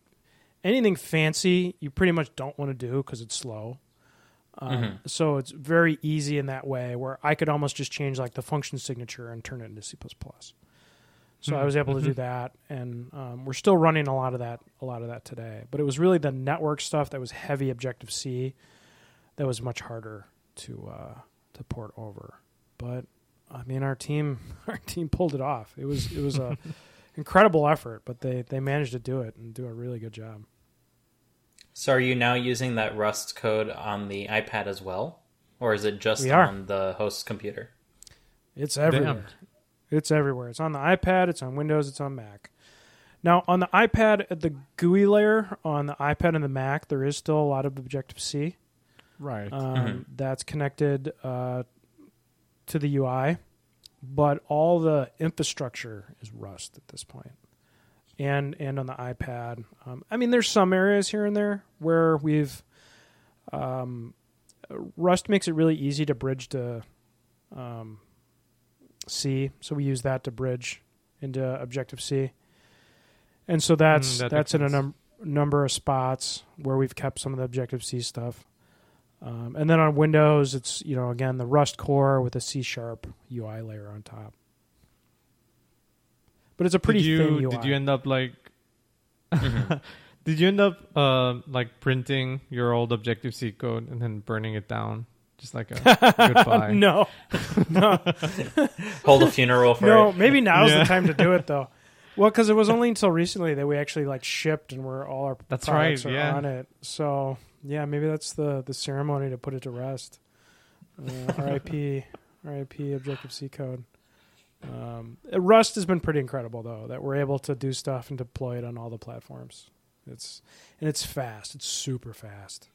anything fancy you pretty much don't want to do because it's slow. Um, mm-hmm. So it's very easy in that way where I could almost just change, like, the function signature and turn it into C plus plus. So mm-hmm. I was able to mm-hmm. do that, and um, we're still running a lot of that a lot of that today. But it was really the network stuff that was heavy Objective-C that was much harder to uh, to port over. But, I mean, our team our team pulled it off. It was it was an incredible effort, but they, they managed to do it and do a really good job. So are you now using that Rust code on the iPad as well? Or is it just on the host's computer? It's everywhere. Damn. It's everywhere. It's on the iPad, it's on Windows, it's on Mac. Now, on the iPad, at the G U I layer, on the iPad and the Mac, there is still a lot of Objective-C. Right. Um, mm-hmm. That's connected uh, to the U I, but all the infrastructure is Rust at this point. And and on the iPad. Um, I mean, there's some areas here and there where we've... Um, Rust makes it really easy to bridge to um, C, so we use that to bridge into Objective-C. And so that's mm, that that's in a num- number of spots where we've kept some of the Objective-C stuff. Um, and then on Windows, it's, you know, again, the Rust core with a C-sharp U I layer on top. But it's a pretty did you, thin U I. Did you end up like? Mm-hmm. Did you end up uh, like printing your old Objective-C code and then burning it down, just like a goodbye? No, no. Hold a funeral for no, it. No, maybe now's yeah. the time to do it though. Well, because it was only until recently that we actually like shipped and we're all our that's products right, are yeah. on it. So yeah, maybe that's the the ceremony to put it to rest. Uh, R I P, R I P Objective-C code. Um, Rust has been pretty incredible though, that we're able to do stuff and deploy it on all the platforms. It's and it's fast. It's super fast.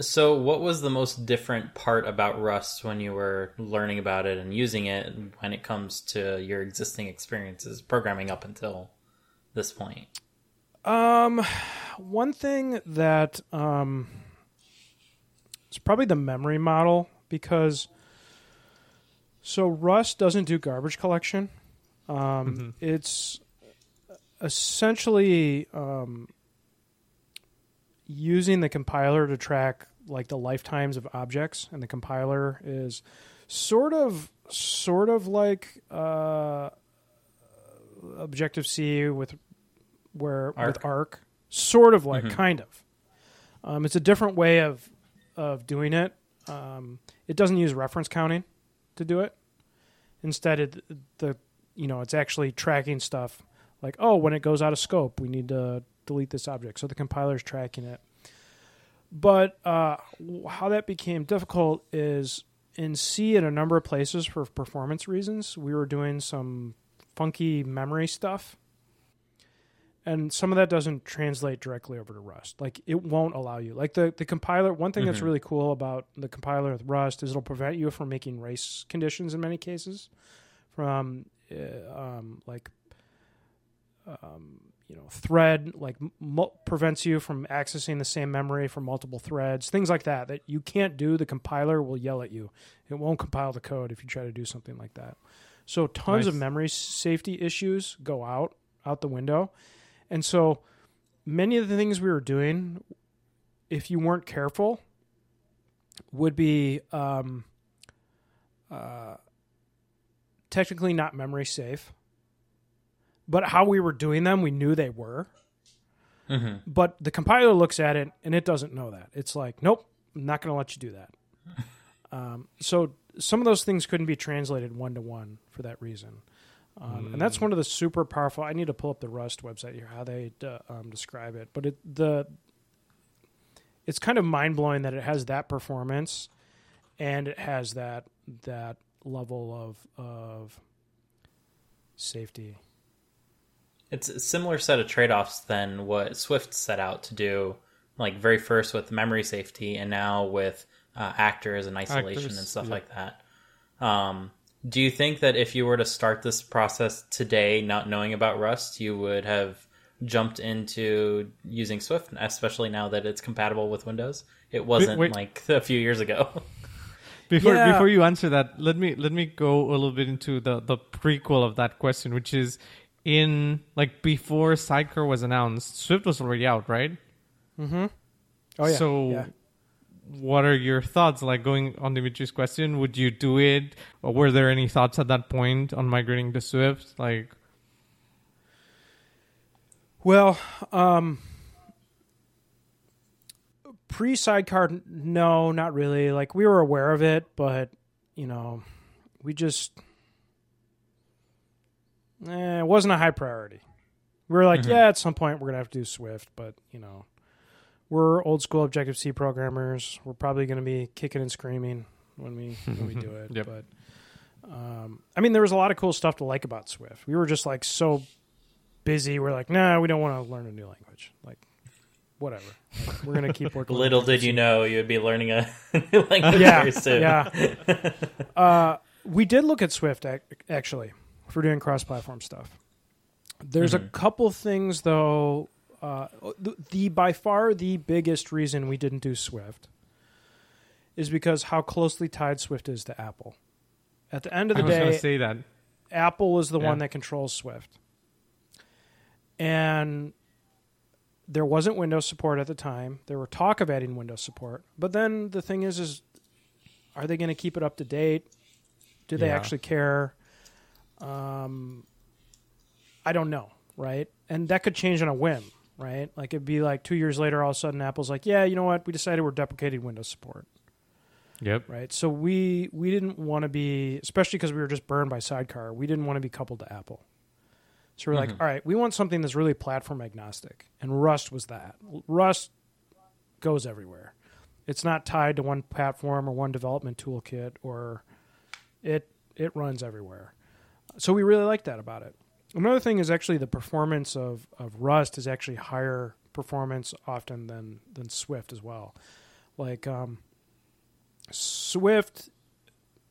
So what was the most different part about Rust when you were learning about it and using it when it comes to your existing experiences programming up until this point? Um, one thing that, um, it's probably the memory model because So Rust doesn't do garbage collection. Um, mm-hmm. It's essentially um, using the compiler to track like the lifetimes of objects, and the compiler is sort of sort of like uh, Objective-C with where Arc. with Arc, sort of like mm-hmm. kind of. Um, it's a different way of of doing it. Um, it doesn't use reference counting to do it. Instead, it, the you know it's actually tracking stuff like, oh, when it goes out of scope, we need to delete this object. So the compiler's tracking it. But uh, how that became difficult is in C, in a number of places for performance reasons, we were doing some funky memory stuff. And some of that doesn't translate directly over to Rust. Like, it won't allow you. Like, the, the compiler, one thing mm-hmm. that's really cool about the compiler with Rust is it'll prevent you from making race conditions in many cases from, uh, um, like, um, you know, thread, like, mo- prevents you from accessing the same memory from multiple threads, things like that, that you can't do. The compiler will yell at you. It won't compile the code if you try to do something like that. So tons nice. of memory safety issues go out, out the window. And so many of the things we were doing, if you weren't careful, would be um, uh, technically not memory safe. But how we were doing them, we knew they were. Mm-hmm. But the compiler looks at it, and it doesn't know that. It's like, nope, I'm not going to let you do that. um, so some of those things couldn't be translated one-to-one for that reason. Um, mm. And that's one of the super powerful. I need to pull up the Rust website here, how they uh, um, describe it. But it the it's kind of mind blowing that it has that performance, and it has that that level of of safety. It's a similar set of trade offs than what Swift set out to do, like very first with memory safety, and now with uh, actors and isolation actors, and stuff yeah. like that. Um, Do you think that if you were to start this process today, not knowing about Rust, you would have jumped into using Swift, especially now that it's compatible with Windows? It wasn't Wait. like a few years ago. Before yeah. before you answer that, let me let me go a little bit into the, the prequel of that question, which is in like before Sidecar was announced, Swift was already out, right? Mm-hmm. Oh yeah. So. Yeah. What are your thoughts? Like going on Dimitri's question, would you do it? Or were there any thoughts at that point on migrating to Swift? Like, well, um, pre-Sidecar, no, not really. Like we were aware of it, but you know, we just eh, it wasn't a high priority. We were like, mm-hmm. yeah, at some point we're gonna have to do Swift, but you know. We're old school Objective-C programmers. We're probably going to be kicking and screaming when we when we do it. Yep. But um, I mean, there was a lot of cool stuff to like about Swift. We were just like so busy. We're like, nah, we don't want to learn a new language. Like, whatever. Like, we're going to keep working. Little did you know you would be learning a new language yeah, very soon. Yeah. uh, we did look at Swift actually for doing cross-platform stuff. There's mm-hmm. a couple things though. Uh, the, the by far the biggest reason we didn't do Swift is because how closely tied Swift is to Apple. At the end of the I was day, gonna say that. Apple is the yeah. one that controls Swift. And there wasn't Windows support at the time. There were talk of adding Windows support. But then the thing is, is are they going to keep it up to date? Do they yeah. actually care? Um, I don't know, right? And that could change on a whim. Right? Like it'd be like two years later, all of a sudden Apple's like, yeah, you know what? We decided we're deprecating Windows support. Yep. Right? So we we didn't want to be, especially because we were just burned by Sidecar, we didn't want to be coupled to Apple. So we're mm-hmm. like, all right, we want something that's really platform agnostic. And Rust was that. Rust goes everywhere. It's not tied to one platform or one development toolkit, or it it runs everywhere. So we really liked that about it. Another thing is actually the performance of, of Rust is actually higher performance often than, than Swift as well. Like um, Swift,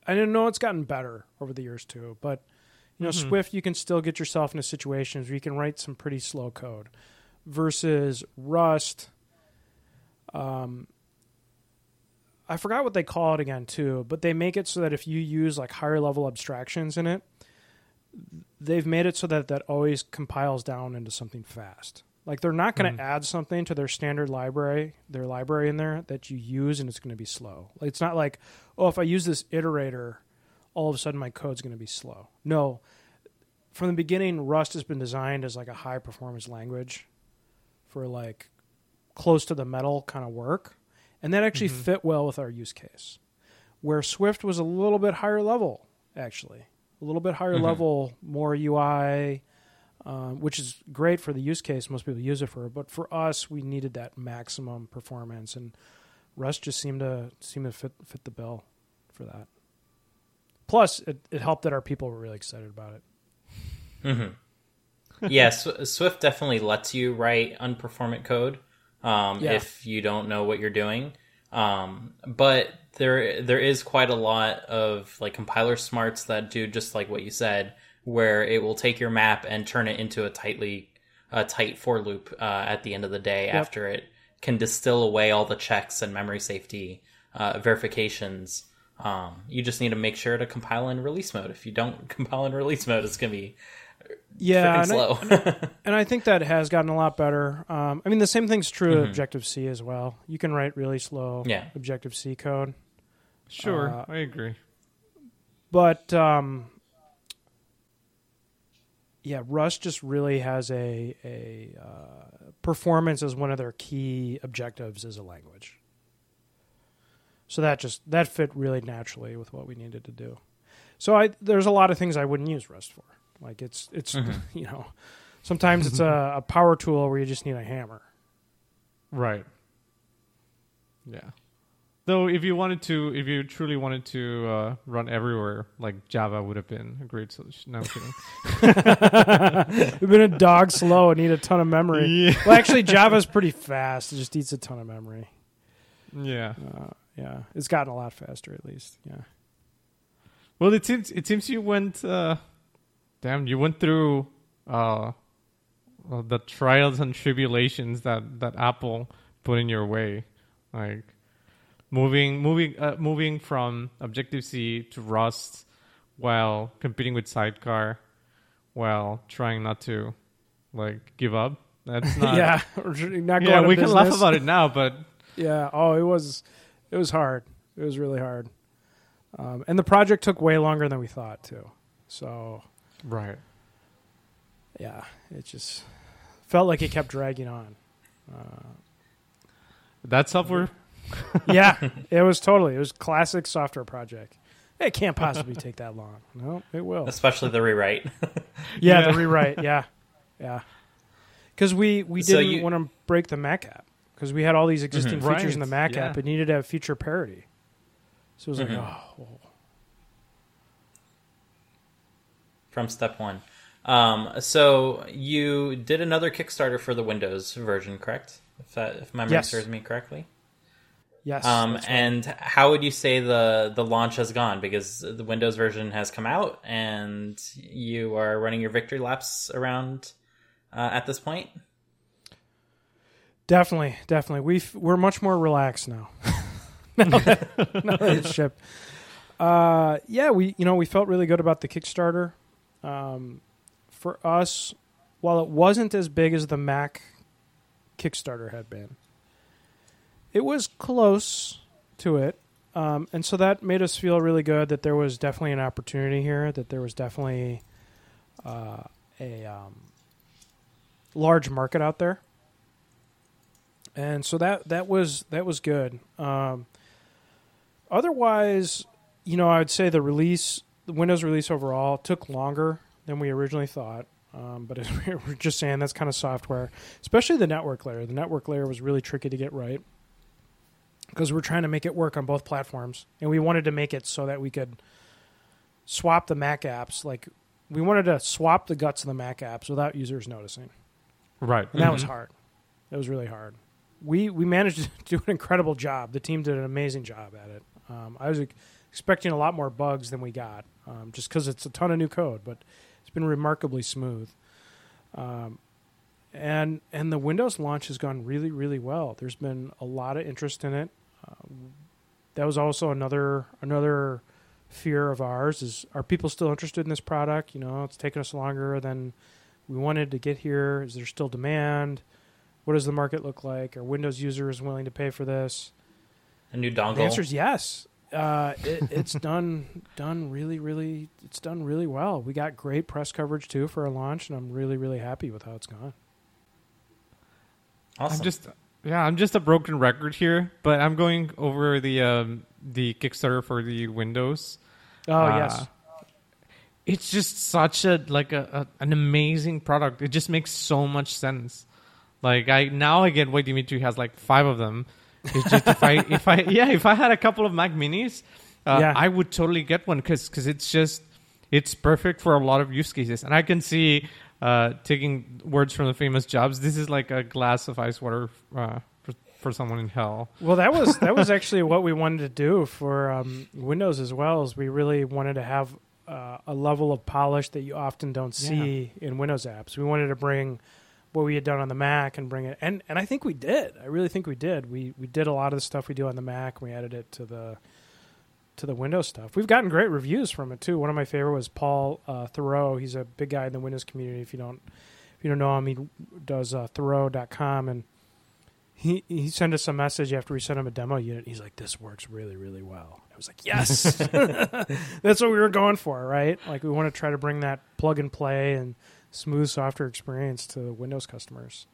I didn't know it's gotten better over the years too, but you know mm-hmm. Swift you can still get yourself into situations where you can write some pretty slow code versus Rust. Um, I forgot what they call it again too, but they make it so that if you use like higher level abstractions in it, they've made it so that that always compiles down into something fast. Like they're not going to mm-hmm. add something to their standard library, their library in there that you use, and it's going to be slow. Like it's not like, oh, if I use this iterator, all of a sudden my code's going to be slow. No, from the beginning, Rust has been designed as like a high performance language for like close to the metal kind of work. And that actually mm-hmm. fit well with our use case, where Swift was a little bit higher level actually. A little bit higher mm-hmm. level, more U I, um, which is great for the use case most people use it for. But for us, we needed that maximum performance, and Rust just seemed to seem to fit fit the bill for that. Plus, it, it helped that our people were really excited about it. Mm-hmm. yeah, Sw- Swift definitely lets you write unperformant code um, yeah. if you don't know what you're doing. Um, but there, there is quite a lot of like compiler smarts that do just like what you said, where it will take your map and turn it into a tightly, a tight for loop, uh, at the end of the day, yep. after it can distill away all the checks and memory safety, uh, verifications. Um, you just need to make sure to compile in release mode. If you don't compile in release mode, it's going to be yeah, and slow. I, and I think that has gotten a lot better. Um, I mean, the same thing's true mm-hmm. of Objective-C as well. You can write really slow yeah. Objective-C code. Sure, uh, I agree. But, um, yeah, Rust just really has a, a uh, performance as one of their key objectives as a language. So that just that fit really naturally with what we needed to do. So I, there's a lot of things I wouldn't use Rust for. Like it's it's mm-hmm. you know, sometimes it's a, a power tool where you just need a hammer. Right. Yeah. Though if you wanted to, if you truly wanted to uh, run everywhere, like Java would have been a great solution. No, I'm kidding. We've been a dog slow and need a ton of memory. Yeah. Well, actually, Java's pretty fast. It just eats a ton of memory. Yeah. Uh, yeah. It's gotten a lot faster, at least. Yeah. Well, it seems it seems you went, uh, damn, you went through uh, the trials and tribulations that, that Apple put in your way. Like, Moving, moving, uh, moving from Objective-C to Rust, while competing with Sidecar, while trying not to, like, give up. That's not. yeah, not yeah. We can laugh about it now, but yeah. Oh, it was, it was hard. It was really hard, um, and the project took way longer than we thought too. So right. Yeah, it just felt like it kept dragging on. Uh, that software. yeah, it was totally. It was classic software project. It can't possibly take that long. No, it will. Especially the rewrite. yeah, yeah, the rewrite. Yeah, yeah. Because we, we so didn't you... want to break the Mac app because we had all these existing mm-hmm. features right. in the Mac yeah. app. It needed to have feature parity. So it was mm-hmm. like, oh. From step one. Um, so you did another Kickstarter for the Windows version, correct? If, that, if my memory yes. serves me correctly. Yes. Um, right. And how would you say the, the launch has gone? Because the Windows version has come out, and you are running your victory laps around uh, at this point. Definitely, definitely. We've we're much more relaxed now. now that, now that it's shipped. Uh, yeah, we you know we felt really good about the Kickstarter. Um, for us, while it wasn't as big as the Mac Kickstarter had been, it was close to it, um, and so that made us feel really good that there was definitely an opportunity here, that there was definitely uh, a um, large market out there, and so that that was that was good. Um, otherwise, you know, I would say the release, the Windows release overall, took longer than we originally thought. Um, but as we were just saying, that's kind of software, especially the network layer. The network layer was really tricky to get right, because we're trying to make it work on both platforms, and we wanted to make it so that we could swap the Mac apps. Like, we wanted to swap the guts of the Mac apps without users noticing. Right. And that mm-hmm. was hard. That was really hard. We we managed to do an incredible job. The team did an amazing job at it. Um, I was e- expecting a lot more bugs than we got, um, just because it's a ton of new code, but it's been remarkably smooth. Um And and the Windows launch has gone really, really well. There's been a lot of interest in it. Uh, that was also another another fear of ours is, are people still interested in this product? You know, it's taken us longer than we wanted to get here. Is there still demand? What does the market look like? Are Windows users willing to pay for this? A new dongle? The answer is yes. Uh, it, it's done done really, really, it's done really well. We got great press coverage, too, for our launch, and I'm really, really happy with how it's gone. Awesome. I'm just, yeah, I'm just a broken record here, but I'm going over the um, the Kickstarter for the Windows. Oh uh, yes, it's just such a like a, a an amazing product. It just makes so much sense. Like I now I get why Dimitri has like five of them. It's just if I if I yeah if I had a couple of Mac Minis, uh, yeah. I would totally get one because because it's just it's perfect for a lot of use cases, and I can see. Uh, taking words from the famous Jobs, this is like a glass of ice water uh, for, for someone in hell. Well, that was that was actually what we wanted to do for um, Windows as well. Is we really wanted to have uh, a level of polish that you often don't see yeah. in Windows apps. We wanted to bring what we had done on the Mac and bring it, and, and I think we did. I really think we did. We we did a lot of the stuff we do on the Mac. We added it to the to the Windows stuff. We've gotten great reviews from it too. One of my favorite was Paul uh, Thoreau. He's a big guy in the Windows community. If you don't, if you don't know him, he does uh, Thoreau dot com, and he he sent us a message after we sent him a demo unit. He's like, "This works really, really well." I was like, "Yes, that's what we were going for, right?" Like we want to try to bring that plug and play and smooth software experience to Windows customers,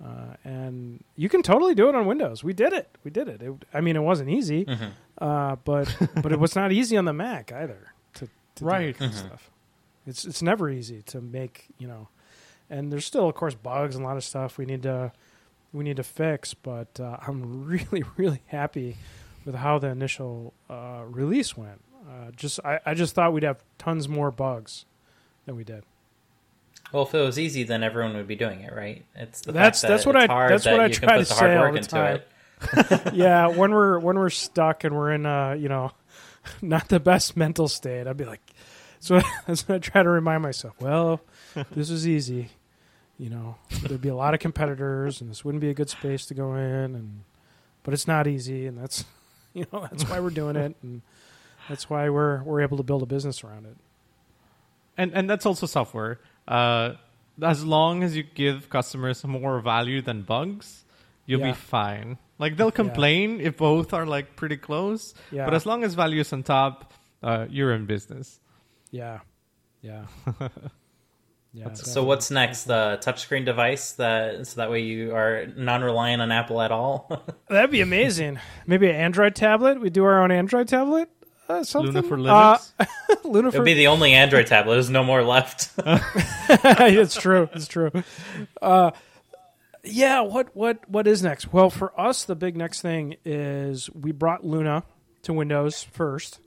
uh, and you can totally do it on Windows. We did it. We did it. it I mean, it wasn't easy. Mm-hmm. Uh, but but it was not easy on the Mac either to, to right. do that kind mm-hmm. of stuff. It's it's never easy to make, you know, and there's still, of course, bugs and a lot of stuff we need to we need to fix. But uh, I'm really, really happy with how the initial uh, release went. Uh, just I, I just thought we'd have tons more bugs than we did. Well, if it was easy, then everyone would be doing it, right? It's the that's fact that that's what it's I hard that's that what I try to say all the time. Yeah, when we're when we're stuck and we're in a, you know, not the best mental state, I'd be like, so that's what I try to remind myself. Well, this is easy, you know. There'd be a lot of competitors, and this wouldn't be a good space to go in, and but it's not easy, and that's you know that's why we're doing it, and that's why we're we're able to build a business around it. And and that's also software. Uh, as long as you give customers more value than bugs, you'll yeah. be fine. Like, they'll complain yeah. if both are, like, pretty close. Yeah. But as long as value is on top, uh, you're in business. Yeah. Yeah. yeah. What's, so what's next? The touchscreen device? That, so that way you are non-reliant on Apple at all? That'd be amazing. Maybe an Android tablet? We do our own Android tablet? Uh, Luna for Linux? Uh, Luna for... It would be the only Android tablet. There's no more left. It's true. It's true. Uh, yeah, what, what, what is next? Well, for us, the big next thing is we brought Luna to Windows first,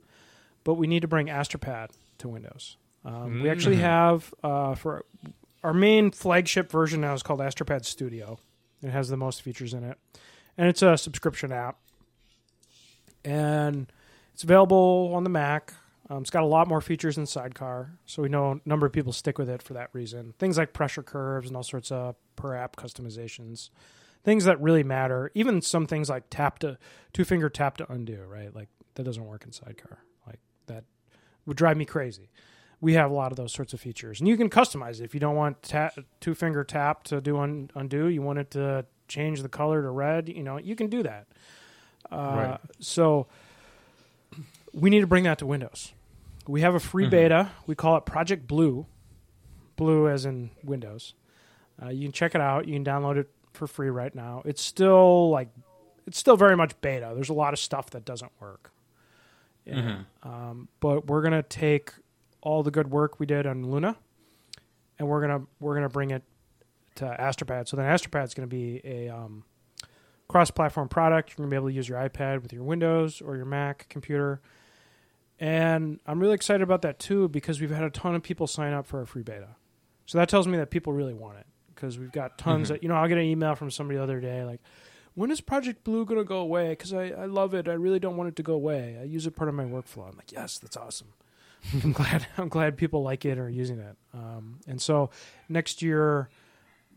but we need to bring Astropad to Windows. Um, mm-hmm. We actually have, uh, for our main flagship version now is called Astropad Studio. It has the most features in it. And it's a subscription app. And... it's available on the Mac. Um, it's got a lot more features than Sidecar, so we know a number of people stick with it for that reason. Things like pressure curves and all sorts of per-app customizations, things that really matter. Even some things like tap to two-finger tap to undo, right? Like that doesn't work in Sidecar. Like that would drive me crazy. We have a lot of those sorts of features, and you can customize it. If you don't want ta- two-finger tap to do un- undo, you want it to change the color to red. You know, you can do that. Uh, right. So. We need to bring that to Windows. We have a free mm-hmm. beta. We call it Project Blue. Blue as in Windows. Uh, you can check it out. You can download it for free right now. It's still like, it's still very much beta. There's a lot of stuff that doesn't work. Yeah. Mm-hmm. Um, but we're gonna take all the good work we did on Luna, and we're gonna we're gonna bring it to Astropad. So then Astropad's gonna be a um, cross-platform product. You're gonna be able to use your iPad with your Windows or your Mac computer. And I'm really excited about that, too, because we've had a ton of people sign up for our free beta. So that tells me that people really want it, because we've got tons mm-hmm. of, you know, I'll get an email from somebody the other day, like, when is Project Blue going to go away? Because I, I love it. I really don't want it to go away. I use it part of my workflow. I'm like, yes, that's awesome. I'm glad I'm glad people like it or are using it. Um, and so next year,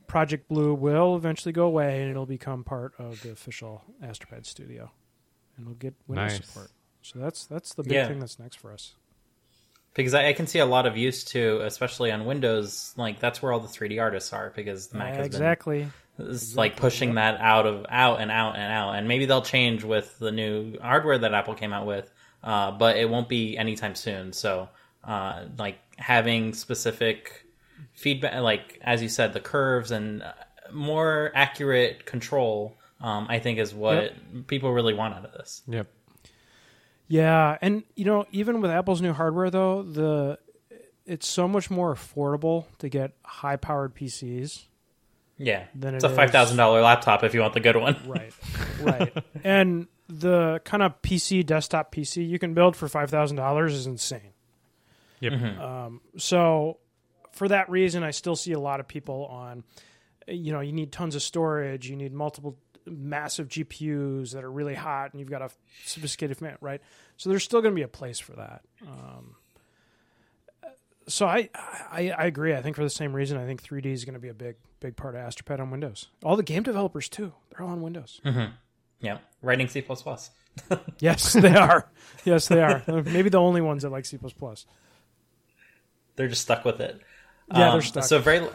Project Blue will eventually go away, and it'll become part of the official Astropad Studio. And we'll get Windows nice. support. So that's that's the big yeah. thing that's next for us. Because I, I can see a lot of use to, especially on Windows, like that's where all the three D artists are, because the Mac yeah, has exactly. been it's exactly. like pushing that out of out and out and out. And maybe they'll change with the new hardware that Apple came out with, uh, but it won't be anytime soon. So uh, like having specific feedback, like as you said, the curves and more accurate control, um, I think is what yep. people really want out of this. Yep. Yeah, and you know, even with Apple's new hardware, though, the it's so much more affordable to get high-powered P Cs. Yeah, than it's it a five thousand dollar laptop if you want the good one. Right, right. And the kind of P C desktop P C you can build for five thousand dollars is insane. Yep. Mm-hmm. Um, so for that reason, I still see a lot of people on. You know, you need tons of storage. You need multiple. Massive G P Us that are really hot, and you've got a sophisticated fan, right? So there's still going to be a place for that. Um, so I, I I agree. I think for the same reason, I think three D is going to be a big big part of Astropad on Windows. All the game developers too; they're all on Windows. Mm-hmm. Yeah, writing C plus plus. Yes, they are. Yes, they are. Maybe the only ones that like C plus plus. They're just stuck with it. Yeah, um, they're stuck. So very.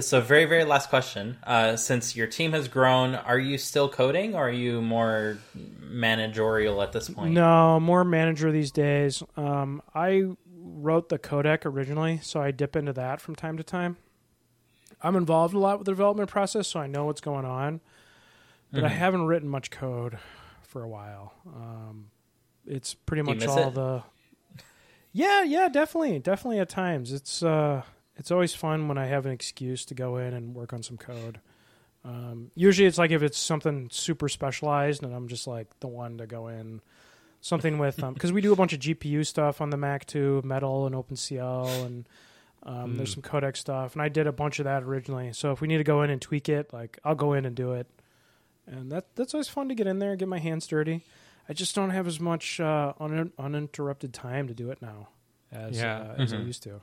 So very, very last question. Uh, since your team has grown, are you still coding or are you more managerial at this point? No, more manager these days. Um, I wrote the codec originally, so I dip into that from time to time. I'm involved a lot with the development process, so I know what's going on. But mm-hmm. I haven't written much code for a while. Um, it's pretty much all it? the... Yeah, yeah, definitely. Definitely at times. It's uh, it's always fun when I have an excuse to go in and work on some code. Um, usually it's like if it's something super specialized and I'm just like the one to go in. Something with... Because um, we do a bunch of G P U stuff on the Mac too, Metal and OpenCL, and um, mm. there's some codec stuff. And I did a bunch of that originally. So if we need to go in and tweak it, like I'll go in and do it. And that that's always fun to get in there and get my hands dirty. I just don't have as much uh, un- uninterrupted time to do it now as yeah. uh, mm-hmm. as I used to.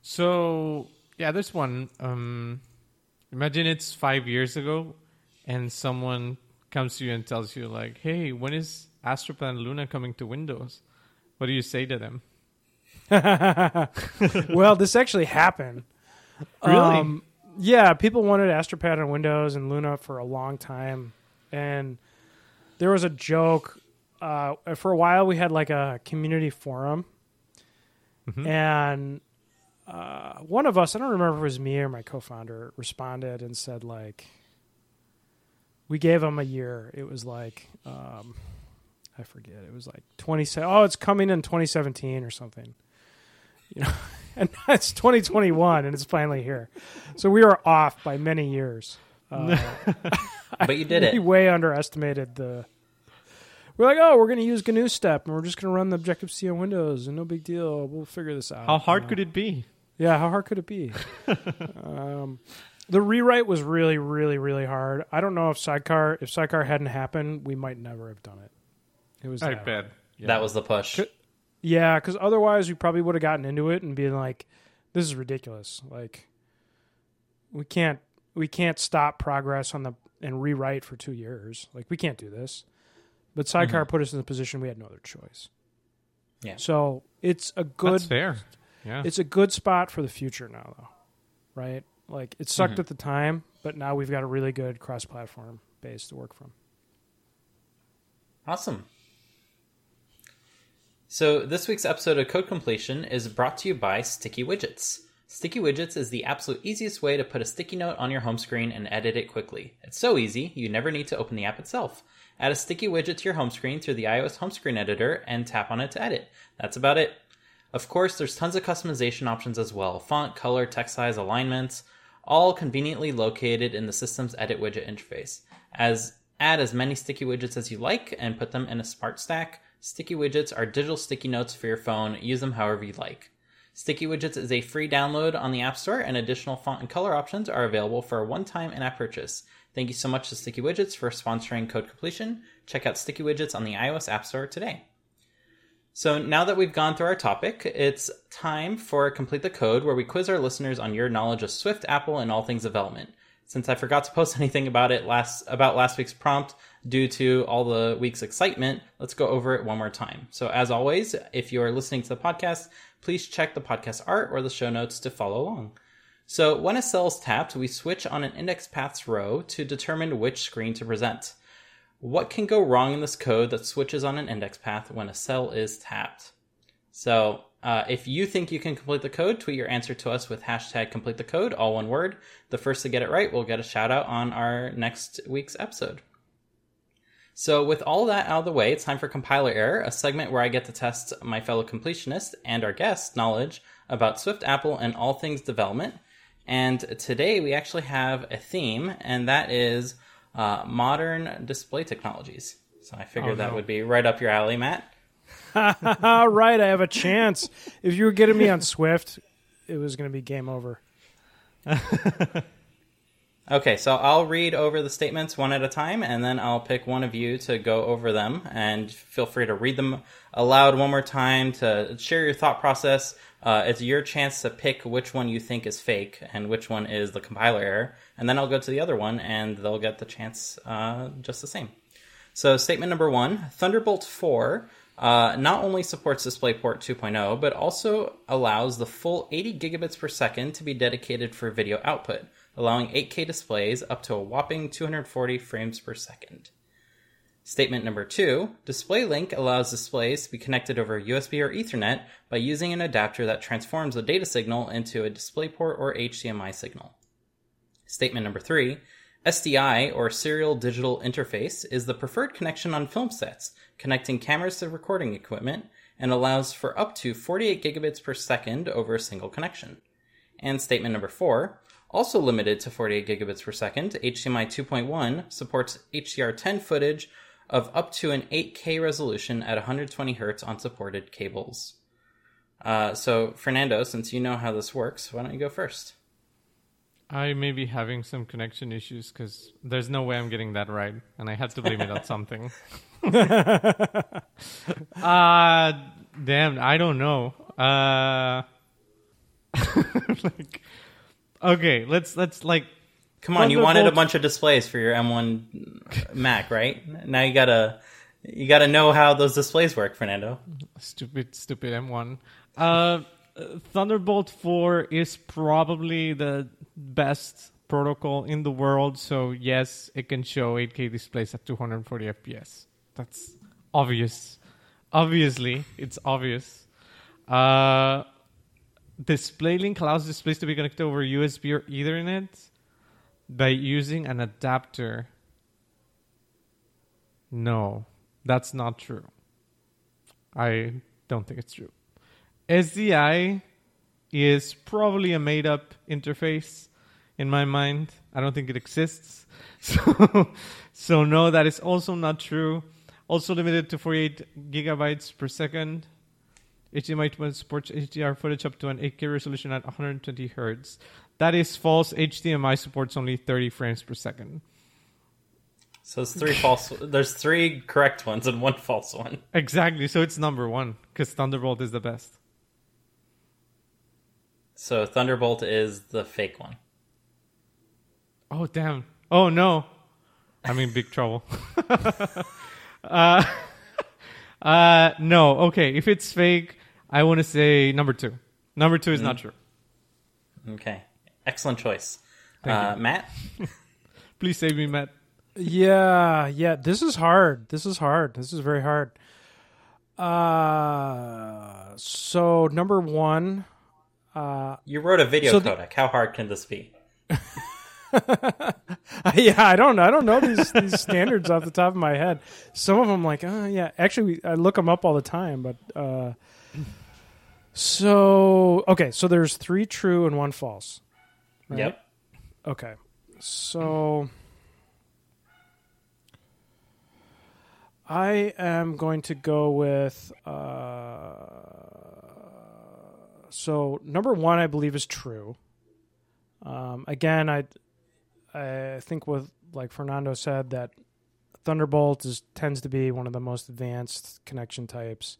So, yeah, this one, um, imagine it's five years ago and someone comes to you and tells you like, hey, when is Astropad and Luna coming to Windows? What do you say to them? Well, this actually happened. Really? Um, yeah, people wanted Astropad on Windows and Luna for a long time. And... there was a joke. Uh, for a while, we had like a community forum. Mm-hmm. And uh, one of us, I don't remember if it was me or my co-founder, responded and said, like, we gave them a year. It was like, um, I forget. It was like twenty-seven. Oh, it's coming in twenty seventeen or something. You know, and it's twenty twenty-one and it's finally here. So we were off by many years. Uh, but you did it. We way underestimated the... We're like, oh, we're going to use G N U Step, and we're just going to run the Objective-C on Windows, and no big deal. We'll figure this out. How hard uh, could it be? Yeah, how hard could it be? um, the rewrite was really, really, really hard. I don't know if Sidecar if Sidecar hadn't happened, we might never have done it. It was I that bet. Yeah. That was the push. Could, yeah, because otherwise we probably would have gotten into it and been like, this is ridiculous. Like, we can't We can't stop progress on the and rewrite for two years. Like, we can't do this. But Sidecar mm-hmm. put us in the position we had no other choice. Yeah. So it's a good. That's fair. Yeah. It's a good spot for the future now, though, right? Like, it sucked mm-hmm. at the time, but now we've got a really good cross-platform base to work from. Awesome. So this week's episode of Code Completion is brought to you by Sticky Widgets. Sticky Widgets is the absolute easiest way to put a sticky note on your home screen and edit it quickly. It's so easy, you never need to open the app itself. Add a sticky widget to your home screen through the iOS home screen editor and tap on it to edit. That's about it. Of course, there's tons of customization options as well. Font, color, text size, alignments, all conveniently located in the system's edit widget interface. As, add as many sticky widgets as you like and put them in a smart stack. Sticky widgets are digital sticky notes for your phone. Use them however you like. Sticky Widgets is a free download on the App Store, and additional font and color options are available for a one-time in-app purchase. Thank you so much to Sticky Widgets for sponsoring Code Completion. Check out Sticky Widgets on the iOS App Store today. So now that we've gone through our topic, it's time for Complete the Code, where we quiz our listeners on your knowledge of Swift, Apple, and all things development. Since I forgot to post anything about it last about last week's prompt due to all the week's excitement, let's go over it one more time. So as always, if you are listening to the podcast, please check the podcast art or the show notes to follow along. So when a cell is tapped, we switch on an index paths row to determine which screen to present. What can go wrong in this code that switches on an index path when a cell is tapped? So uh, if you think you can complete the code, tweet your answer to us with hashtag complete the code, all one word. The first to get it right will get a shout out on our next week's episode. So with all that out of the way, it's time for Compiler Error, a segment where I get to test my fellow completionist and our guest's knowledge about Swift, Apple, and all things development. And today we actually have a theme, and that is uh, modern display technologies. So I figured oh, that no. would be right up your alley, Matt. All right, I have a chance. If you were getting me on Swift, it was going to be game over. Okay, so I'll read over the statements one at a time, and then I'll pick one of you to go over them, and feel free to read them aloud one more time to share your thought process. Uh, it's your chance to pick which one you think is fake and which one is the compiler error, and then I'll go to the other one, and they'll get the chance uh, just the same. So statement number one, Thunderbolt four uh, not only supports DisplayPort two point oh, but also allows the full eighty gigabits per second to be dedicated for video output, allowing eight K displays up to a whopping two hundred forty frames per second. Statement number two, DisplayLink allows displays to be connected over U S B or Ethernet by using an adapter that transforms the data signal into a DisplayPort or H D M I signal. Statement number three, S D I, or Serial Digital Interface, is the preferred connection on film sets, connecting cameras to recording equipment, and allows for up to forty-eight gigabits per second over a single connection. And statement number four, also limited to forty-eight gigabits per second, H D M I two point one supports H D R ten footage of up to an eight K resolution at one hundred twenty hertz on supported cables. Uh, so, Fernando, since you know how this works, why don't you go first? I may be having some connection issues because there's no way I'm getting that right, and I had to blame it on something. uh, damn, I don't know. Uh, like, okay, let's let's like. Come on, you wanted a bunch of displays for your M one Mac, right? Now you gotta you gotta know how those displays work, Fernando. Stupid, stupid M one. Uh, Thunderbolt four is probably the best protocol in the world, so yes, it can show eight K displays at two hundred forty F P S. That's obvious. Obviously, it's obvious. Uh, display link allows displays to be connected over U S B or Ethernet by using an adapter. No, that's not true. I don't think it's true. S D I is probably a made-up interface in my mind. I don't think it exists. So, so no, that is also not true. Also limited to forty-eight gigabytes per second. H D M I supports H D R footage up to an eight K resolution at one hundred twenty hertz. That is false. H D M I supports only thirty frames per second. So there's three false. There's three correct ones and one false one. Exactly. So it's number one because Thunderbolt is the best. So Thunderbolt is the fake one. Oh damn! Oh no! I'm in big trouble. uh, uh, no. Okay. If it's fake, I want to say number two. Number two is mm. not true. Okay. Excellent choice, uh, Matt. Please save me, Matt. Yeah, yeah. This is hard. This is hard. This is very hard. Uh, so number one, uh, you wrote a video so codec. Th- How hard can this be? yeah, I don't, I don't know these, these standards off the top of my head. Some of them, like, oh yeah, actually, we, I look them up all the time. But uh, so okay, so there's three true and one false. Right? Yep. Okay, so. I am going to go with, uh, so number one, I believe is true. Um, again, I, I think with, like Fernando said, that Thunderbolt is tends to be one of the most advanced connection types.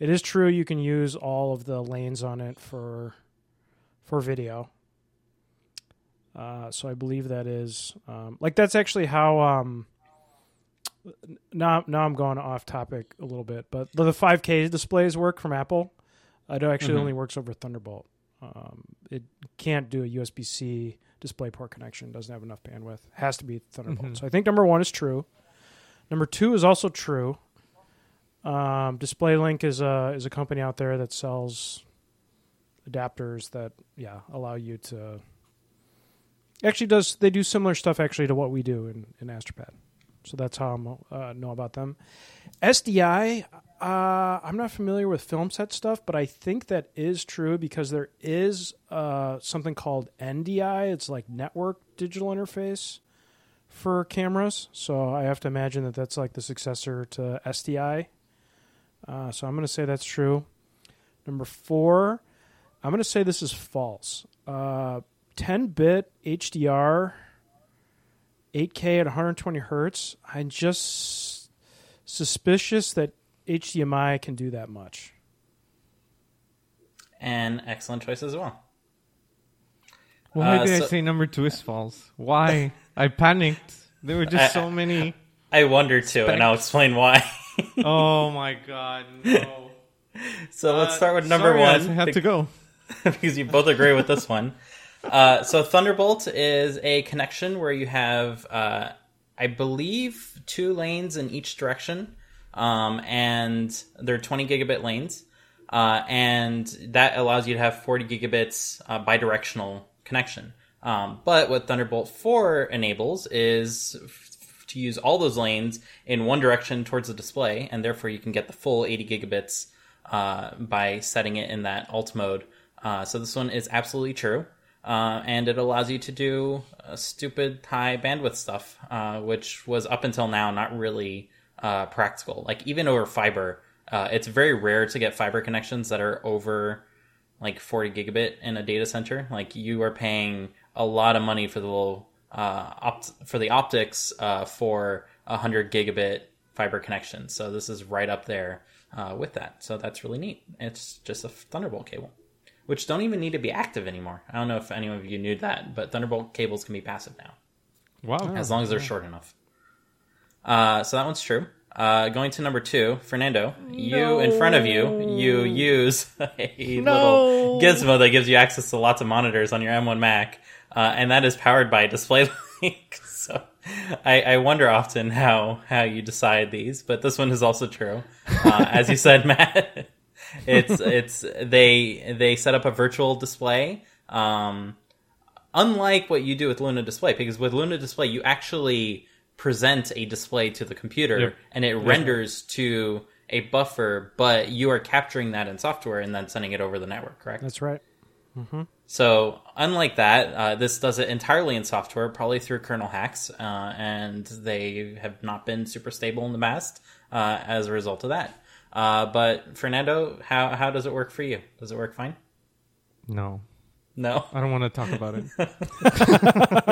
It is true. You can use all of the lanes on it for, for video. Uh, so I believe that is, um, like that's actually how, um, Now, now I'm going off topic a little bit, but the five K displays work from Apple. It actually mm-hmm. only works over Thunderbolt. Um, it can't do a U S B C DisplayPort connection. Doesn't have enough bandwidth. Has to be Thunderbolt. Mm-hmm. So I think number one is true. Number two is also true. Um, DisplayLink is a is a company out there that sells adapters that yeah allow you to. Actually, does they do similar stuff actually to what we do in, in Astropad. So that's how I uh, know about them. S D I, uh, I'm not familiar with film set stuff, but I think that is true because there is uh, something called N D I. It's like network digital interface for cameras. So I have to imagine that that's like the successor to S D I. Uh, so I'm going to say that's true. Number four, I'm going to say this is false. Uh, ten-bit H D R... eight K at one hundred twenty hertz. I'm just suspicious that H D M I can do that much. An excellent choice as well. Why uh, did so, I say number two is false? Why? I panicked. There were just I, so many. I wonder too, specs. And I'll explain why. Oh my god, no. So uh, let's start with number sorry, one. I have to go. Because you both agree with this one. Uh, so Thunderbolt is a connection where you have, uh, I believe, two lanes in each direction, um, and they're twenty gigabit lanes, uh, and that allows you to have forty gigabits uh, bidirectional connection. Um, but what Thunderbolt four enables is f- to use all those lanes in one direction towards the display, and therefore you can get the full eighty gigabits uh, by setting it in that alt mode. Uh, so this one is absolutely true. Uh, and it allows you to do uh, stupid high bandwidth stuff, uh, which was up until now not really uh, practical. Like even over fiber, uh, it's very rare to get fiber connections that are over like forty gigabit in a data center. Like you are paying a lot of money for the little uh, opt- for the optics uh, for a one hundred gigabit fiber connection. So this is right up there uh, with that. So that's really neat. It's just a Thunderbolt cable, which don't even need to be active anymore. I don't know if any of you knew that, but Thunderbolt cables can be passive now. Wow. As long as they're short enough. Uh, so that one's true. Uh, going to number two, Fernando, no. you, in front of you, you use a no. little gizmo that gives you access to lots of monitors on your M one Mac, uh, and that is powered by DisplayLink. So I, I wonder often how, how you decide these, but this one is also true. Uh, as you said, Matt... it's it's they they set up a virtual display, um, unlike what you do with Luna Display, because with Luna Display you actually present a display to the computer yep. and it yep. renders to a buffer, but you are capturing that in software and then sending it over the network. Correct. That's right. Mm-hmm. So unlike that, uh, this does it entirely in software, probably through kernel hacks, uh, and they have not been super stable in the past uh, as a result of that. Uh, but Fernando, how, how does it work for you? Does it work fine? No. No? I don't want to talk about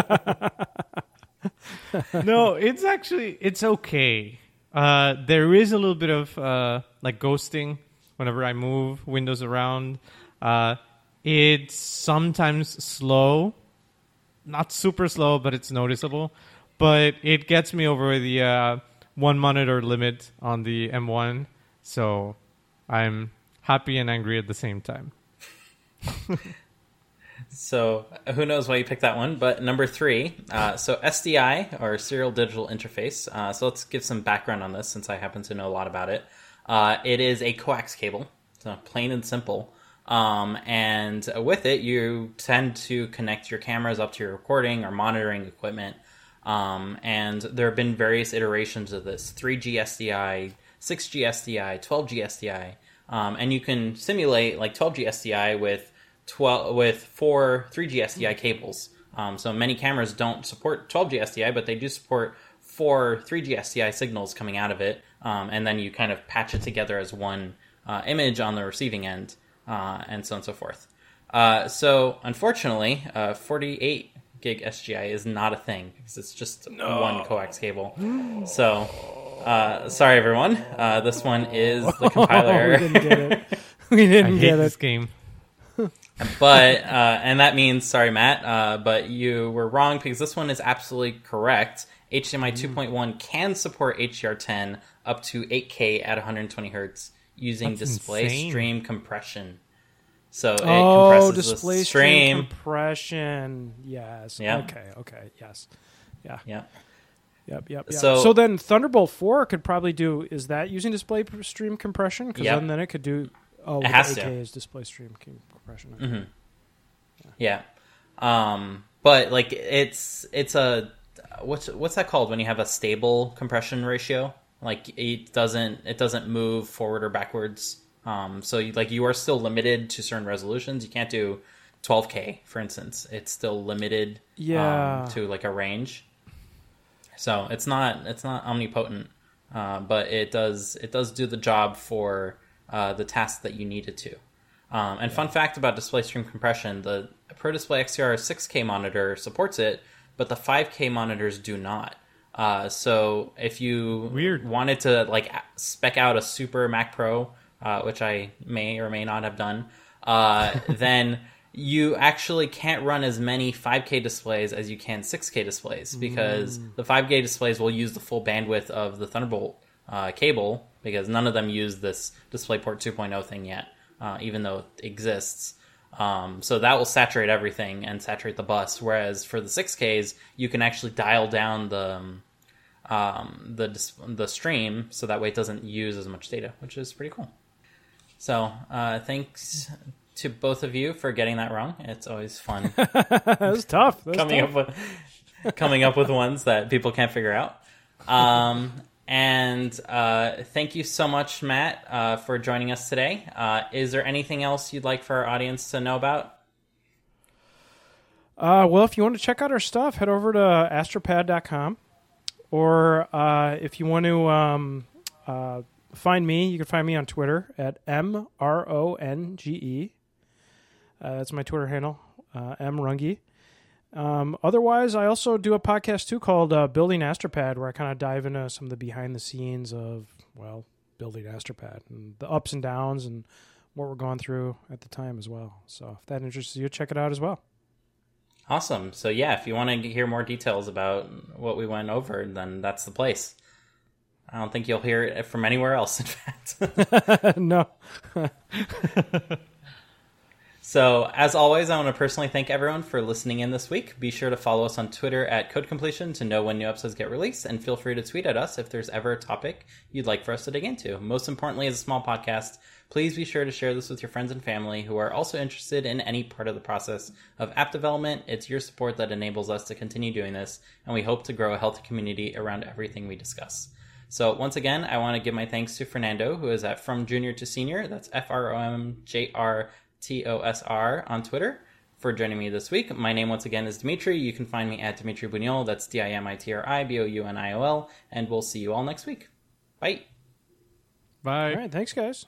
it. No, it's actually, it's okay. Uh, there is a little bit of, uh, like ghosting whenever I move windows around. Uh, it's sometimes slow, not super slow, but it's noticeable, but it gets me over the, uh, one monitor limit on the M one. So I'm happy and angry at the same time. So who knows why you picked that one, but number three, uh, so S D I, or Serial Digital Interface. Uh, so let's give some background on this since I happen to know a lot about it. Uh, it is a coax cable, so plain and simple. Um, and with it, you tend to connect your cameras up to your recording or monitoring equipment. Um, and there have been various iterations of this, three G S D I, six G S D I, twelve G S D I, um, and you can simulate like twelve G S D I with twelve with four three G S D I cables. Um, so many cameras don't support twelve G S D I, but they do support four three G S D I signals coming out of it, um, and then you kind of patch it together as one uh, image on the receiving end, uh, and so on and so forth. Uh, so unfortunately, uh, forty-eight gig S G I is not a thing because it's just no. one coax cable. So. Uh, sorry, everyone. Uh, this one is the compiler. We didn't get it. We didn't I hate get this it. game. But, uh, and that means, sorry, Matt, uh, but you were wrong because this one is absolutely correct. H D M I mm. two point one can support H D R ten up to eight K at one hundred twenty hertz using That's Display insane. Stream Compression. So it oh, compresses display the stream. stream compression. Yes. Yeah. Okay. Okay. Yes. Yeah. Yeah. Yep, yep, yep. So, so then Thunderbolt four could probably do, is that using display stream compression? Because yep. then, then it could do, oh, it has to. Is display stream compression. Mm-hmm. Yeah. yeah. Um, but like it's, it's a, what's, what's that called when you have a stable compression ratio? Like it doesn't, it doesn't move forward or backwards. Um, so you, like you are still limited to certain resolutions. You can't do twelve K, for instance. It's still limited yeah. um, to like a range. So it's not it's not omnipotent, uh, but it does it does do the job for uh, the task that you need it to. Um, and yeah. fun fact about display stream compression: the Pro Display X T R six K monitor supports it, but the five K monitors do not. Uh, so if you Weird. wanted to like spec out a super Mac Pro, uh, which I may or may not have done, uh, then you actually can't run as many five K displays as you can six K displays because mm. the five K displays will use the full bandwidth of the Thunderbolt uh, cable because none of them use this DisplayPort two point oh thing yet, uh, even though it exists. Um, so that will saturate everything and saturate the bus, whereas for the six Ks, you can actually dial down the um, the, dis- the stream so that way it doesn't use as much data, which is pretty cool. So uh, thanks... to both of you for getting that wrong. It's always fun. That was tough. That was coming tough. up with coming up with ones that people can't figure out. Um, And uh, thank you so much, Matt, uh, for joining us today. Uh, is there anything else you'd like for our audience to know about? Uh, well, if you want to check out our stuff, head over to astropad dot com. Or uh, if you want to um, uh, find me, you can find me on Twitter at M R O N G E. Uh, that's my Twitter handle, uh, M Runge. Um, otherwise, I also do a podcast, too, called uh, Building Astropad, where I kind of dive into some of the behind the scenes of, well, building Astropad and the ups and downs and what we're going through at the time as well. So if that interests you, check it out as well. Awesome. So, yeah, if you want to hear more details about what we went over, then that's the place. I don't think you'll hear it from anywhere else, in fact. No. So, as always, I want to personally thank everyone for listening in this week. Be sure to follow us on Twitter at Code Completion to know when new episodes get released, and feel free to tweet at us if there's ever a topic you'd like for us to dig into. Most importantly, as a small podcast, please be sure to share this with your friends and family who are also interested in any part of the process of app development. It's your support that enables us to continue doing this, and we hope to grow a healthy community around everything we discuss. So once again, I want to give my thanks to Fernando, who is at From Junior to Senior. That's F R O M J R T O S R on Twitter, for joining me this week. My name once again is Dimitri. You can find me at Dimitri Buñol. That's D I M I T R I B O U N I O L. And we'll see you all next week. Bye. Bye. All right. Thanks, guys.